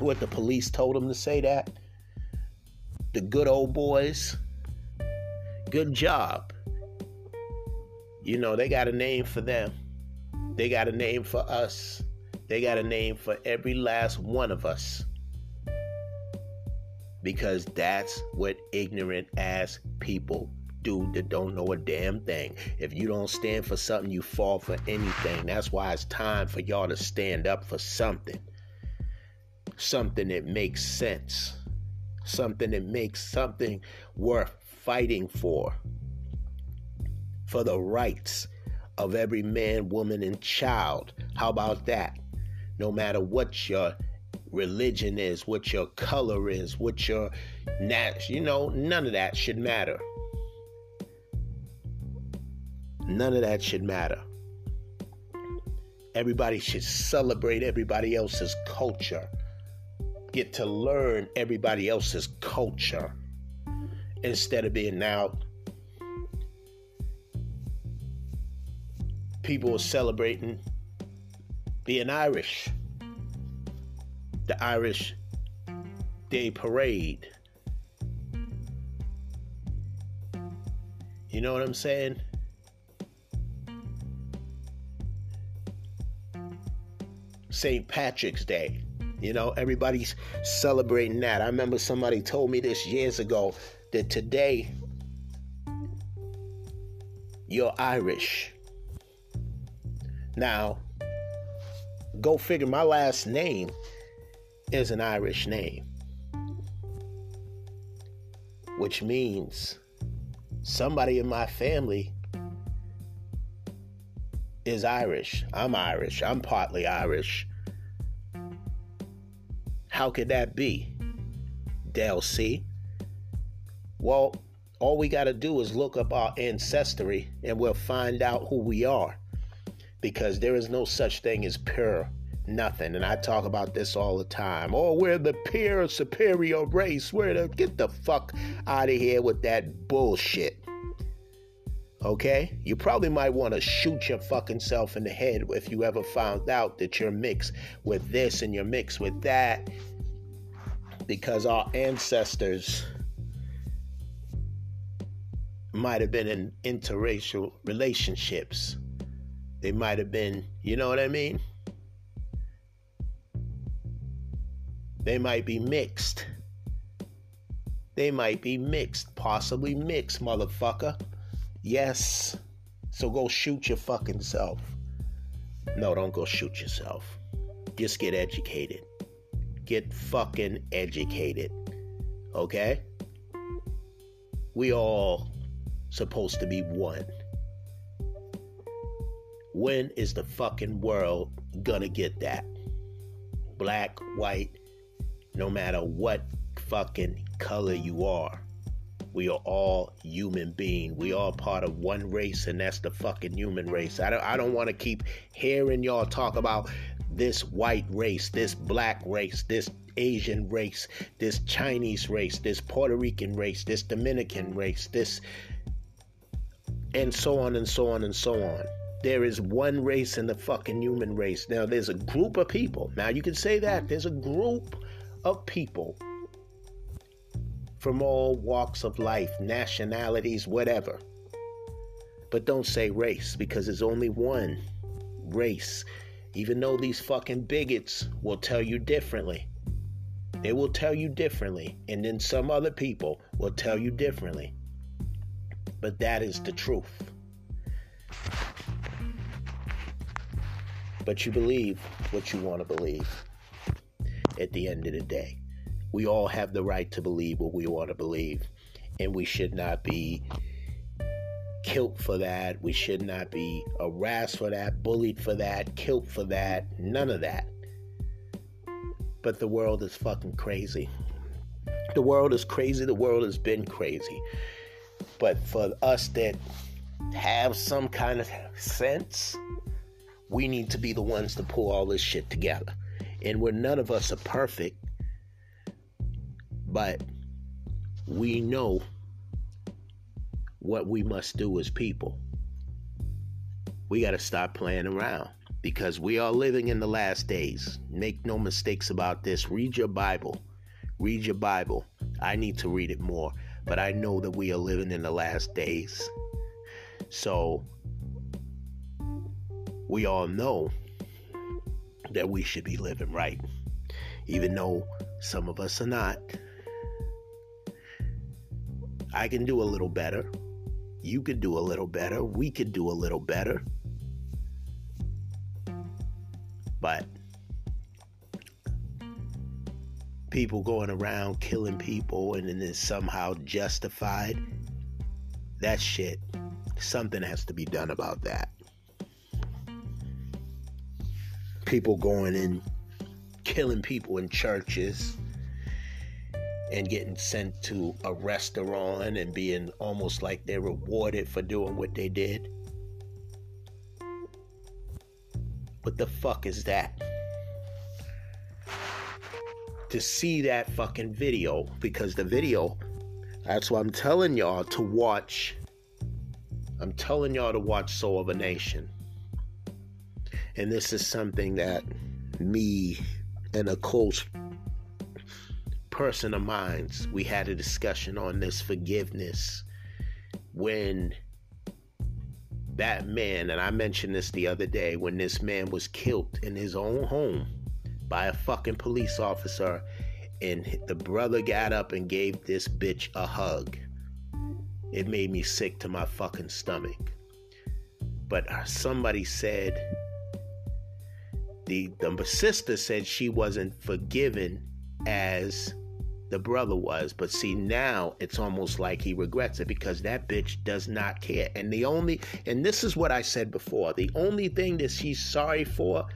What, the police told him to say that? The good old boys, good job. You know, they got a name for them. They got a name for us. They got a name for every last one of us. Because that's what ignorant ass people do that don't know a damn thing. If you don't stand for something, you fall for anything. That's why it's time for y'all to stand up for something. Something that makes sense. Something that makes something worth fighting for the rights of every man, woman, and child. How about that? No matter what your religion is, what your color is, what your you know, none of that should matter. None of that should matter. Everybody should celebrate everybody else's culture. Get to learn everybody else's culture instead of being now people are celebrating being Irish. The Irish Day Parade. You know what I'm saying? St. Patrick's Day. You know, everybody's celebrating that. I remember somebody told me this years ago, that today, you're Irish. Now, go figure, my last name is an Irish name. Which means somebody in my family is Irish. I'm Irish. I'm partly Irish. How could that be, Del C? Well, all we got to do is look up our ancestry and we'll find out who we are, because there is no such thing as pure nothing. And I talk about this all the time. Oh, we're the pure superior race. Get the fuck out of here with that bullshit. Okay? You probably might want to shoot your fucking self in the head if you ever found out that you're mixed with this and you're mixed with that. Because our ancestors might have been in interracial relationships. They might have been, you know what I mean? They might be mixed. They might be mixed. Possibly mixed, motherfucker. Yes, so go shoot your fucking self. No, don't go shoot yourself. Just get educated. Get fucking educated. Okay? We all supposed to be one. When is the fucking world gonna get that? Black, white, no matter what fucking color you are. We are all human beings. We are part of one race, and that's the fucking human race. I don't want to keep hearing y'all talk about this white race, this black race, this Asian race, this Chinese race, this Puerto Rican race, this Dominican race, this, and so on and so on and so on. There is one race in the fucking human race. Now, there's a group of people. Now, you can say that. There's a group of people from all walks of life, nationalities, whatever. But don't say race, because there's only one race. Even though these fucking bigots will tell you differently. They will tell you differently. And then some other people will tell you differently. But that is the truth. But you believe what you want to believe at the end of the day. We all have the right to believe what we want to believe. And we should not be killed for that. We should not be harassed for that, bullied for that, killed for that, none of that. But the world is fucking crazy. The world is crazy. The world has been crazy. But for us that have some kind of sense, we need to be the ones to pull all this shit together. And where none of us are perfect, but we know what we must do as people. We got to stop playing around, because we are living in the last days. Make no mistakes about this. Read your Bible. Read your Bible. I need to read it more, but I know that we are living in the last days. So we all know that we should be living right, even though some of us are not. I can do a little better. You could do a little better. We could do a little better. But people going around killing people and then it's somehow justified, that shit, something has to be done about that. People going in, killing people in churches and getting sent to a restaurant and being almost like they're rewarded for doing what they did. What the fuck is that? To see that fucking video, because the video, that's why I'm telling y'all to watch. I'm telling y'all to watch Soul of a Nation. And this is something that me and a close person of mine, we had a discussion on this forgiveness when that man, and I mentioned this the other day, when this man was killed in his own home by a fucking police officer, and the brother got up and gave this bitch a hug. It made me sick to my fucking stomach. But somebody said, The sister said she wasn't forgiven as the brother was. But see, now it's almost like he regrets it, because that bitch does not care. And this is what I said before, the only thing that she's sorry for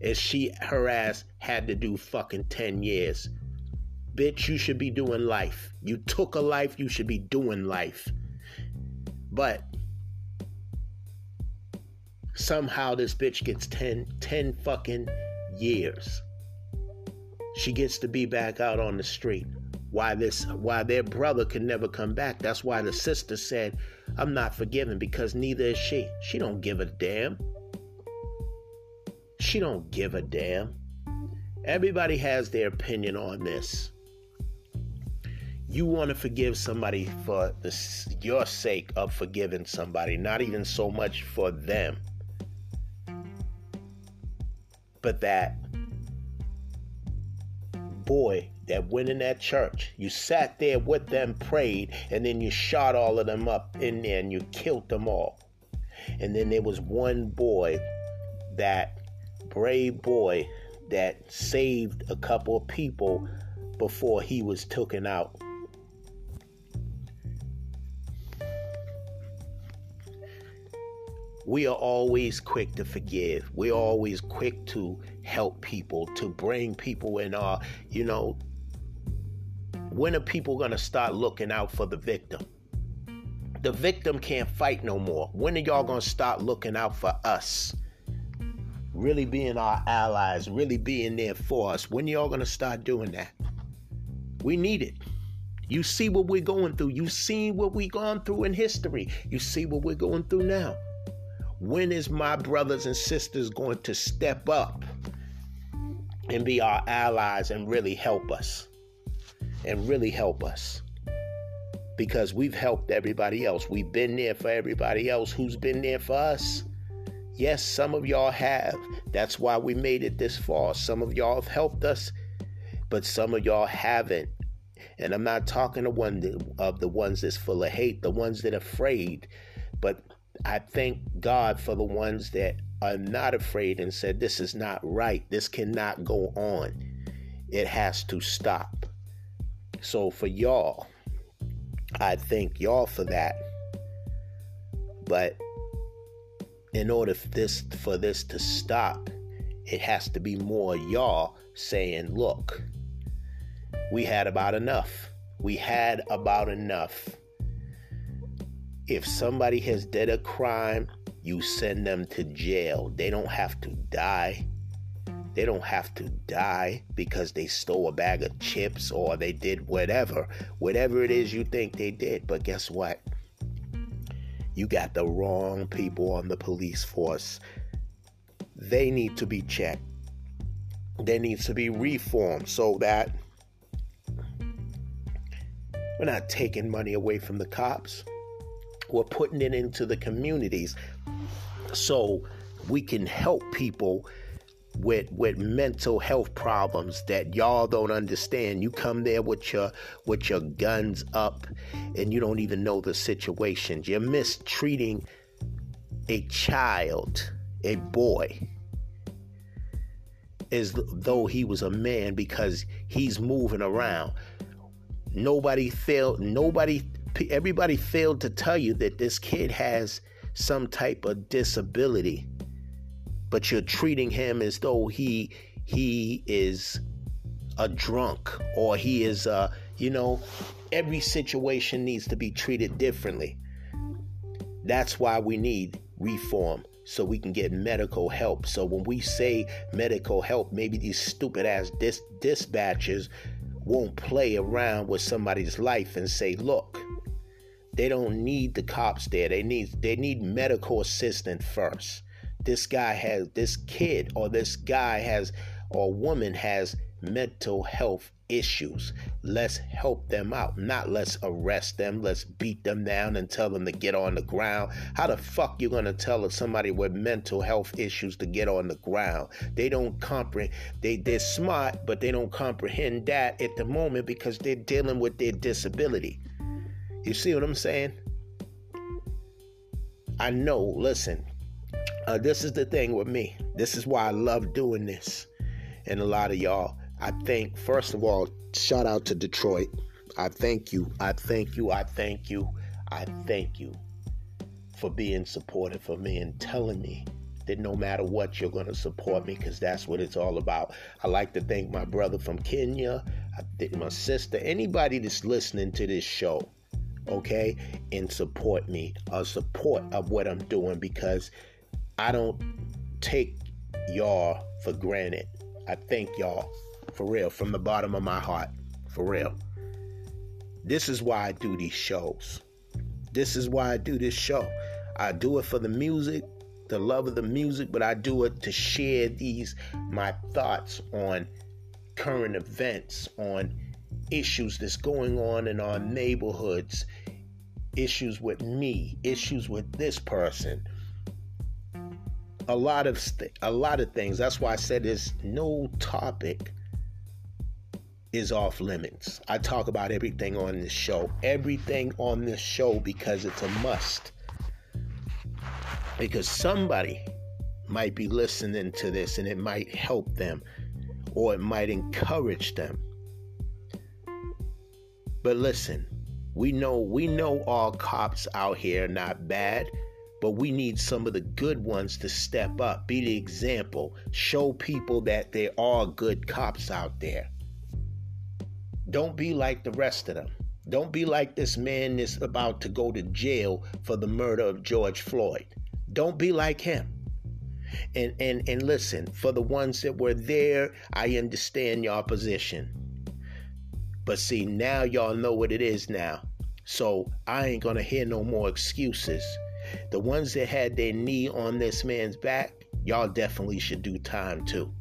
is her ass had to do fucking 10 years. Bitch, you should be doing life. You took a life, you should be doing life. But somehow this bitch gets 10 fucking years. She gets to be back out on the street. Why their brother could never come back. That's why the sister said, I'm not forgiven, because neither is she. She don't give a damn. She don't give a damn. Everybody has their opinion on this. You want to forgive somebody for your sake of forgiving somebody, not even so much for them. But that boy that went in that church, you sat there with them, prayed, and then you shot all of them up in there and you killed them all. And then there was one boy, that brave boy, that saved a couple of people before he was taken out. We are always quick to forgive. We're always quick to help people, to bring people in our, When are people going to start looking out for the victim? The victim can't fight no more. When are y'all going to start looking out for us? Really being our allies, really being there for us. When are y'all going to start doing that? We need it. You see what we're going through. You've seen what we've gone through in history. You see what we're going through now. When is my brothers and sisters going to step up and be our allies and really help us? And really help us. Because we've helped everybody else. We've been there for everybody else who's been there for us. Yes, some of y'all have. That's why we made it this far. Some of y'all have helped us, but some of y'all haven't. And I'm not talking to the ones that's full of hate, the ones that are afraid. But I thank God for the ones that are not afraid and said, this is not right. This cannot go on. It has to stop. So for y'all, I thank y'all for that. But in order for this to stop, it has to be more y'all saying, look, we had about enough. We had about enough. If somebody has did a crime, you send them to jail. They don't have to die. They don't have to die because they stole a bag of chips or they did whatever. Whatever it is you think they did. But guess what? You got the wrong people on the police force. They need to be checked. They need to be reformed so that we're not taking money away from the cops. We're putting it into the communities so we can help people with mental health problems that y'all don't understand. You come there with your guns up and you don't even know the situation. You're mistreating a child, a boy, as though he was a man because he's moving around. Everybody failed to tell you that this kid has some type of disability, but you're treating him as though he is a drunk or he is a, every situation needs to be treated differently. That's why we need reform so we can get medical help. So when we say medical help, maybe these stupid ass dispatchers won't play around with somebody's life and say, look, they don't need the cops there. They need medical assistance first. This kid or woman has mental health issues. Let's help them out. Not let's arrest them. Let's beat them down and tell them to get on the ground. How the fuck you gonna tell somebody with mental health issues to get on the ground? They don't comprehend. They're smart, but they don't comprehend that at the moment because they're dealing with their disability. You see what I'm saying? I know. Listen. This is the thing with me. This is why I love doing this. And a lot of y'all, I think, first of all, shout out to Detroit. I thank you. I thank you. I thank you. I thank you for being supportive of me and telling me that no matter what, you're going to support me because that's what it's all about. I like to thank my brother from Kenya, my sister, anybody that's listening to this show, okay, and support me or support of what I'm doing because I don't take y'all for granted. I thank y'all, for real, from the bottom of my heart, for real. This is why I do these shows. This is why I do this show. I do it for the music, the love of the music, but I do it to share my thoughts on current events, on issues that's going on in our neighborhoods, issues with me, issues with this person. A lot of things. That's why I said there's no topic is off limits. I talk about everything on this show. Everything on this show because it's a must. Because somebody might be listening to this and it might help them or it might encourage them. But listen, we know all cops out here are not bad. But we need some of the good ones to step up, be the example, show people that there are good cops out there. Don't be like the rest of them. Don't be like this man that's about to go to jail for the murder of George Floyd. Don't be like him. And listen, for the ones that were there, I understand your position. But see, now y'all know what it is now. So I ain't going to hear no more excuses. The ones that had their knee on this man's back, y'all definitely should do time too.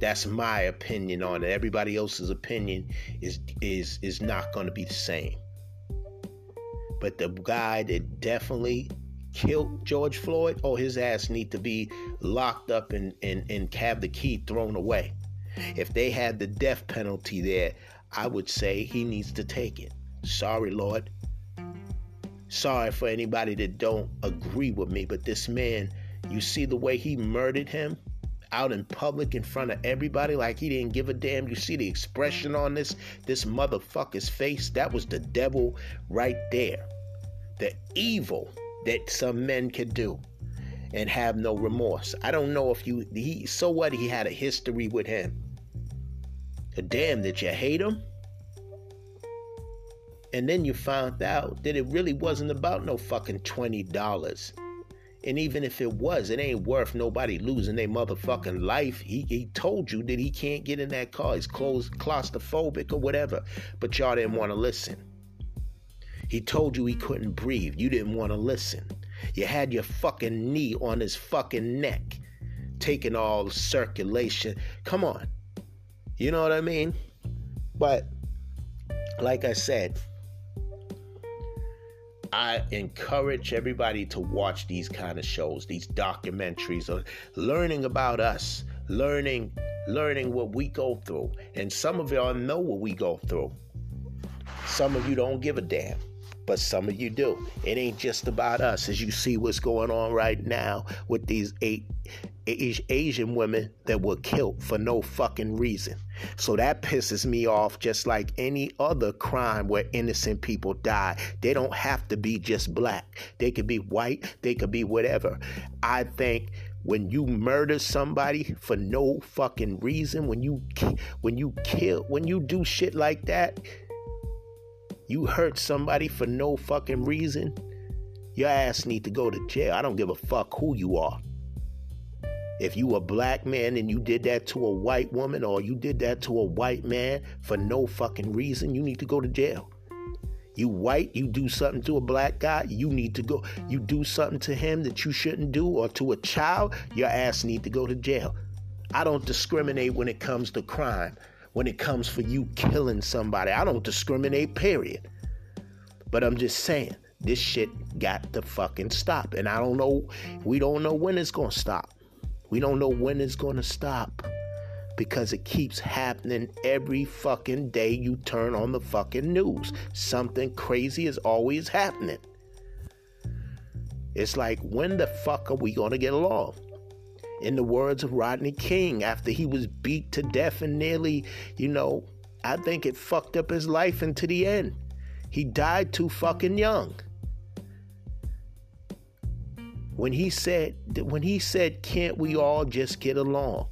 That's my opinion on it. Everybody else's opinion is not going to be the same. But the guy that definitely killed George Floyd, oh, his ass need to be locked up and have the key thrown away. If they had the death penalty there, I would say he needs to take it. Sorry, Lord. Sorry for anybody that don't agree with me, but this man, you see the way he murdered him? Out in public in front of everybody like he didn't give a damn. You see the expression on this motherfucker's face? That was the devil right there. The evil that some men could do and have no remorse. I don't know if so what? He had a history with him. Damn, did you hate him? And then you found out that it really wasn't about no fucking $20. And even if it was, it ain't worth nobody losing their motherfucking life. He told you that he can't get in that car. He's claustrophobic or whatever. But y'all didn't want to listen. He told you he couldn't breathe. You didn't want to listen. You had your fucking knee on his fucking neck, taking all the circulation. Come on. You know what I mean? But like I said, I encourage everybody to watch these kind of shows, these documentaries, or learning about us, learning what we go through. And some of y'all know what we go through. Some of you don't give a damn, but some of you do. It ain't just about us, as you see what's going on right now with these Asian women that were killed for no fucking reason. So that pisses me off, just like any other crime where innocent people die. They don't have to be just black. They could be white. They could be whatever. I think when you murder somebody for no fucking reason, when you kill, when you do shit like that, you hurt somebody for no fucking reason, your ass need to go to jail. I don't give a fuck who you are. If you a black man and you did that to a white woman, or you did that to a white man for no fucking reason, you need to go to jail. You white, you do something to a black guy, you need to go. You do something to him that you shouldn't do, or to a child, your ass need to go to jail. I don't discriminate when it comes to crime, when it comes for you killing somebody. I don't discriminate, period. But I'm just saying, this shit got to fucking stop. And I don't know, we don't know when it's going to stop. We don't know when it's going to stop, because it keeps happening every fucking day you turn on the fucking news. Something crazy is always happening. It's like, when the fuck are we going to get along? In the words of Rodney King, after he was beat to death and nearly, I think it fucked up his life into the end. He died too fucking young. When he said, can't we all just get along?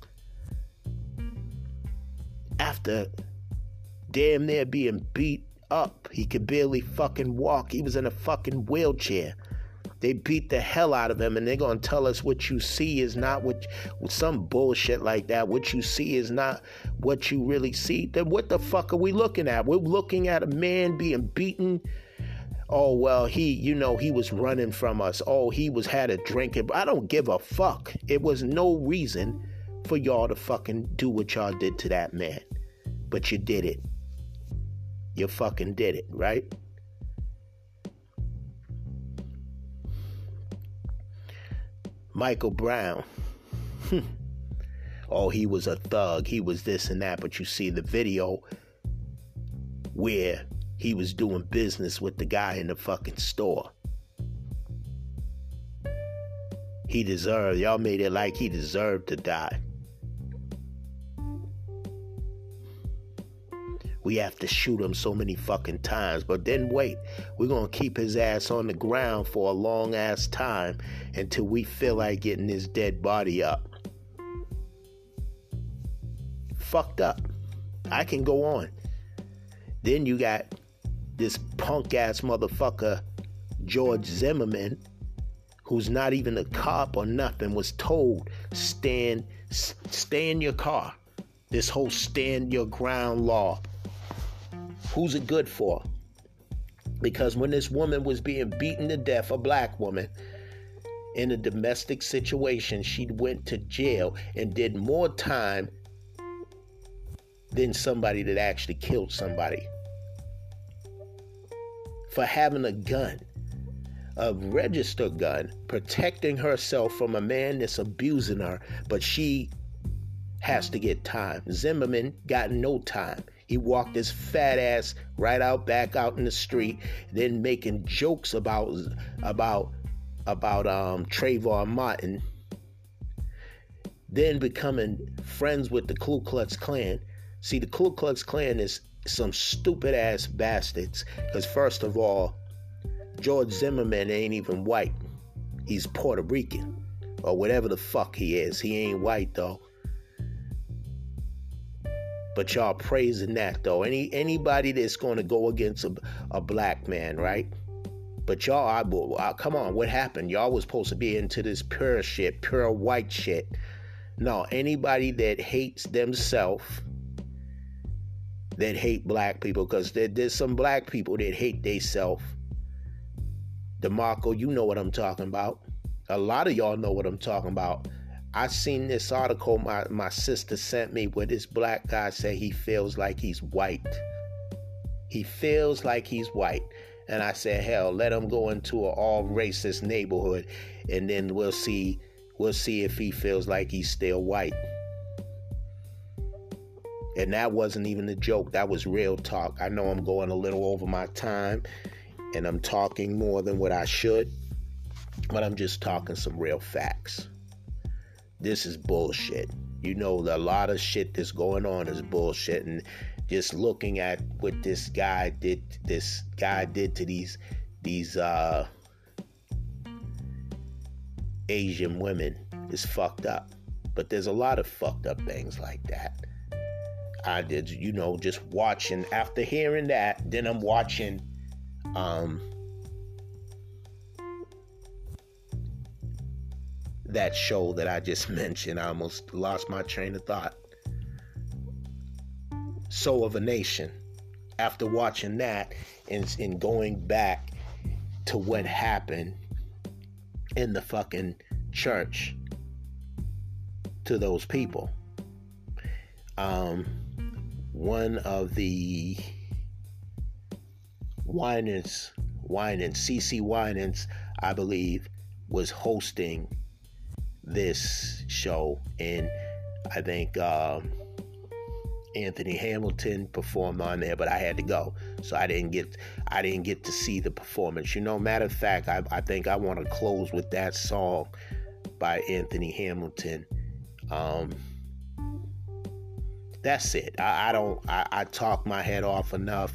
After damn near being beat up, he could barely fucking walk. He was in a fucking wheelchair. They beat the hell out of him, and they're going to tell us what you see is not some bullshit like that. What you see is not what you really see. Then what the fuck are we looking at? We're looking at a man being beaten. Oh, well, he was running from us. Oh, he had a drink. I don't give a fuck. It was no reason for y'all to fucking do what y'all did to that man. But you did it. You fucking did it, right? Michael Brown. Oh, he was a thug. He was this and that. But you see the video where he was doing business with the guy in the fucking store. Y'all made it like he deserved to die. We have to shoot him so many fucking times. But then wait, we're going to keep his ass on the ground for a long ass time until we feel like getting his dead body up. Fucked up. I can go on. Then you got this punk-ass motherfucker, George Zimmerman, who's not even a cop or nothing, was told, stay in your car. This whole stand your ground law. Who's it good for? Because when this woman was being beaten to death, a black woman, in a domestic situation, she went to jail and did more time than somebody that actually killed somebody. For having a gun, a registered gun, protecting herself from a man that's abusing her, but she has to get time. Zimmerman got no time. He walked his fat ass right out back out in the street, then making jokes about Trayvon Martin, then becoming friends with the Ku Klux Klan. See, the Ku Klux Klan is some stupid ass bastards, because first of all, George Zimmerman ain't even white. He's Puerto Rican or whatever the fuck he is. He ain't white though. But y'all praising that though. Anybody that's going to go against a black man, right? But y'all, come on, what happened? Y'all was supposed to be into this pure shit, pure white shit. No, anybody that hates themselves, that hate black people, because there's some black people that hate theyself. DeMarco, you know what I'm talking about. A lot of y'all know what I'm talking about. I seen this article my sister sent me where this black guy said he feels like he's white. He feels like he's white. And I said, hell, let him go into an all-racist neighborhood, and then we'll see if he feels like he's still white. And that wasn't even a joke. That was real talk. I know I'm going a little over my time, and I'm talking more than what I should, but I'm just talking some real facts. This is bullshit. You know, a lot of shit that's going on is bullshit, and just looking at what this guy did to these Asian women is fucked up. But there's a lot of fucked up things like that. I did, you know, just watching, after hearing that, then I'm watching that show that I just mentioned. I almost lost my train of thought. Soul of a Nation. After watching that and going back to what happened in the fucking church to those people, one of the Winans, CeCe Winans, I believe, was hosting this show, and I think Anthony Hamilton performed on there, but I had to go, so I didn't get to see the performance. You know, matter of fact, I think I want to close with that song by Anthony Hamilton. That's it. I talk my head off enough,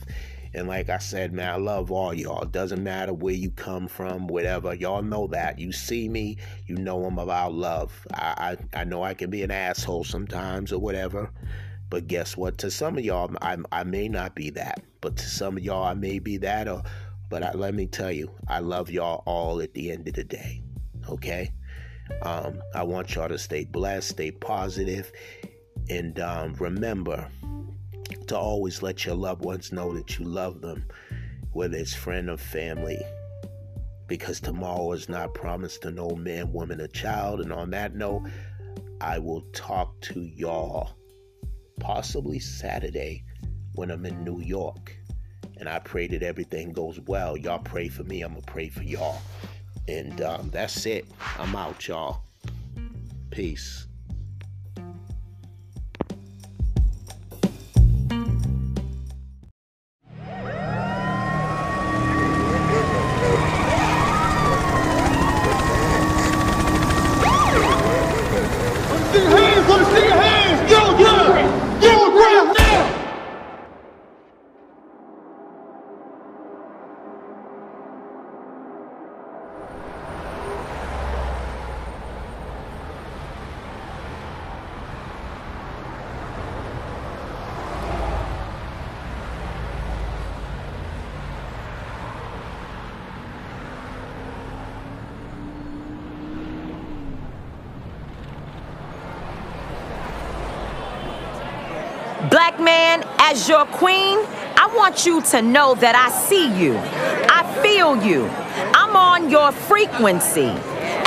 and like I said, man, I love all y'all. It doesn't matter where you come from, whatever. Y'all know that. You see me, you know I'm about love. I know I can be an asshole sometimes or whatever. But guess what? To some of y'all, I may not be that. But to some of y'all, I may be that. But let me tell you, I love y'all all at the end of the day. Okay? I want y'all to stay blessed, stay positive, and remember to always let your loved ones know that you love them, whether it's friend or family. Because tomorrow is not promised to no man, woman, or child. And on that note, I will talk to y'all possibly Saturday when I'm in New York, and I pray that everything goes well. Y'all pray for me, I'm gonna pray for y'all, and that's it. I'm out, y'all. Peace. Black man, as your queen, I want you to know that I see you. I feel you. I'm on your frequency.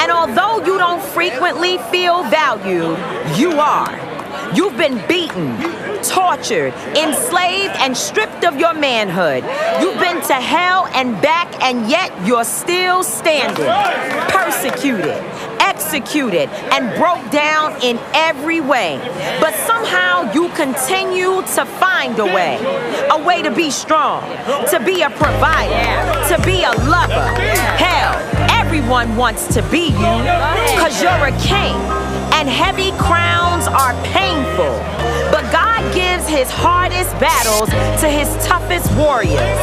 And although you don't frequently feel valued, you are. You've been beaten, tortured, enslaved, and stripped of your manhood. You've been to hell and back, and yet you're still standing, persecuted, executed, and broke down in every way. But somehow you continue to find a way to be strong, to be a provider, to be a lover. Hell, everyone wants to be you, 'cause you're a king, and heavy crowns are painful. But God gives his hardest battles to his toughest warriors.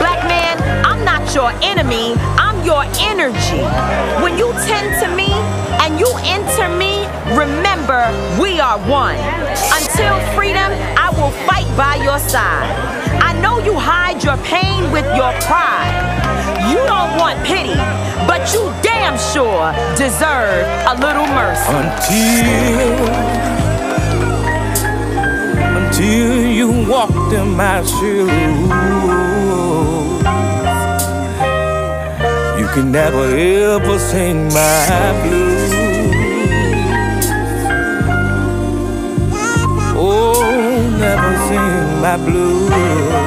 Black man, I'm not your enemy, I'm your energy. When you tend to me and you enter me, remember, we are one. Until freedom, I will fight by your side. I know you hide your pain with your pride. You don't want pity, but you damn sure deserve a little mercy. Until you walked in my shoes, you can never ever sing my blues. Oh, never sing my blues.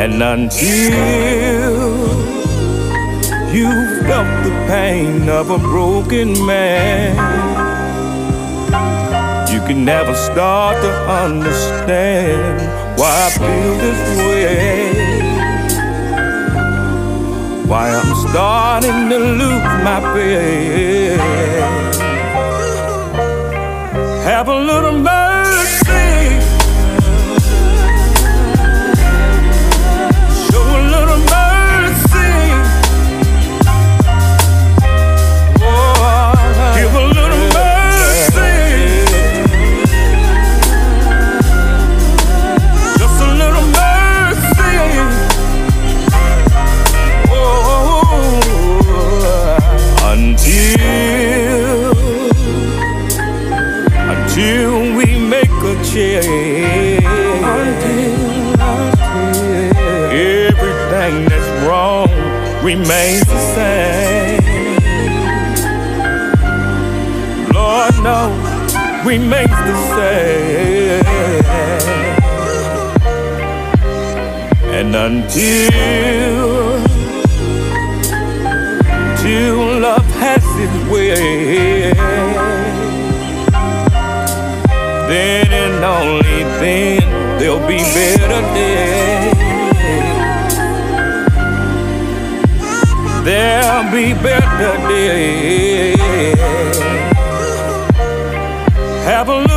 And until you've felt the pain of a broken man, you can never start to understand why I feel this way. Why I'm starting to lose my faith. Have a little mercy. Show a little mercy. Oh, give a little mercy. Just a little mercy. Until we make a change, until everything that's wrong remains the same. Lord knows we make the same. And until love has its way, then and only then there'll be better days. There'll be better days. Have a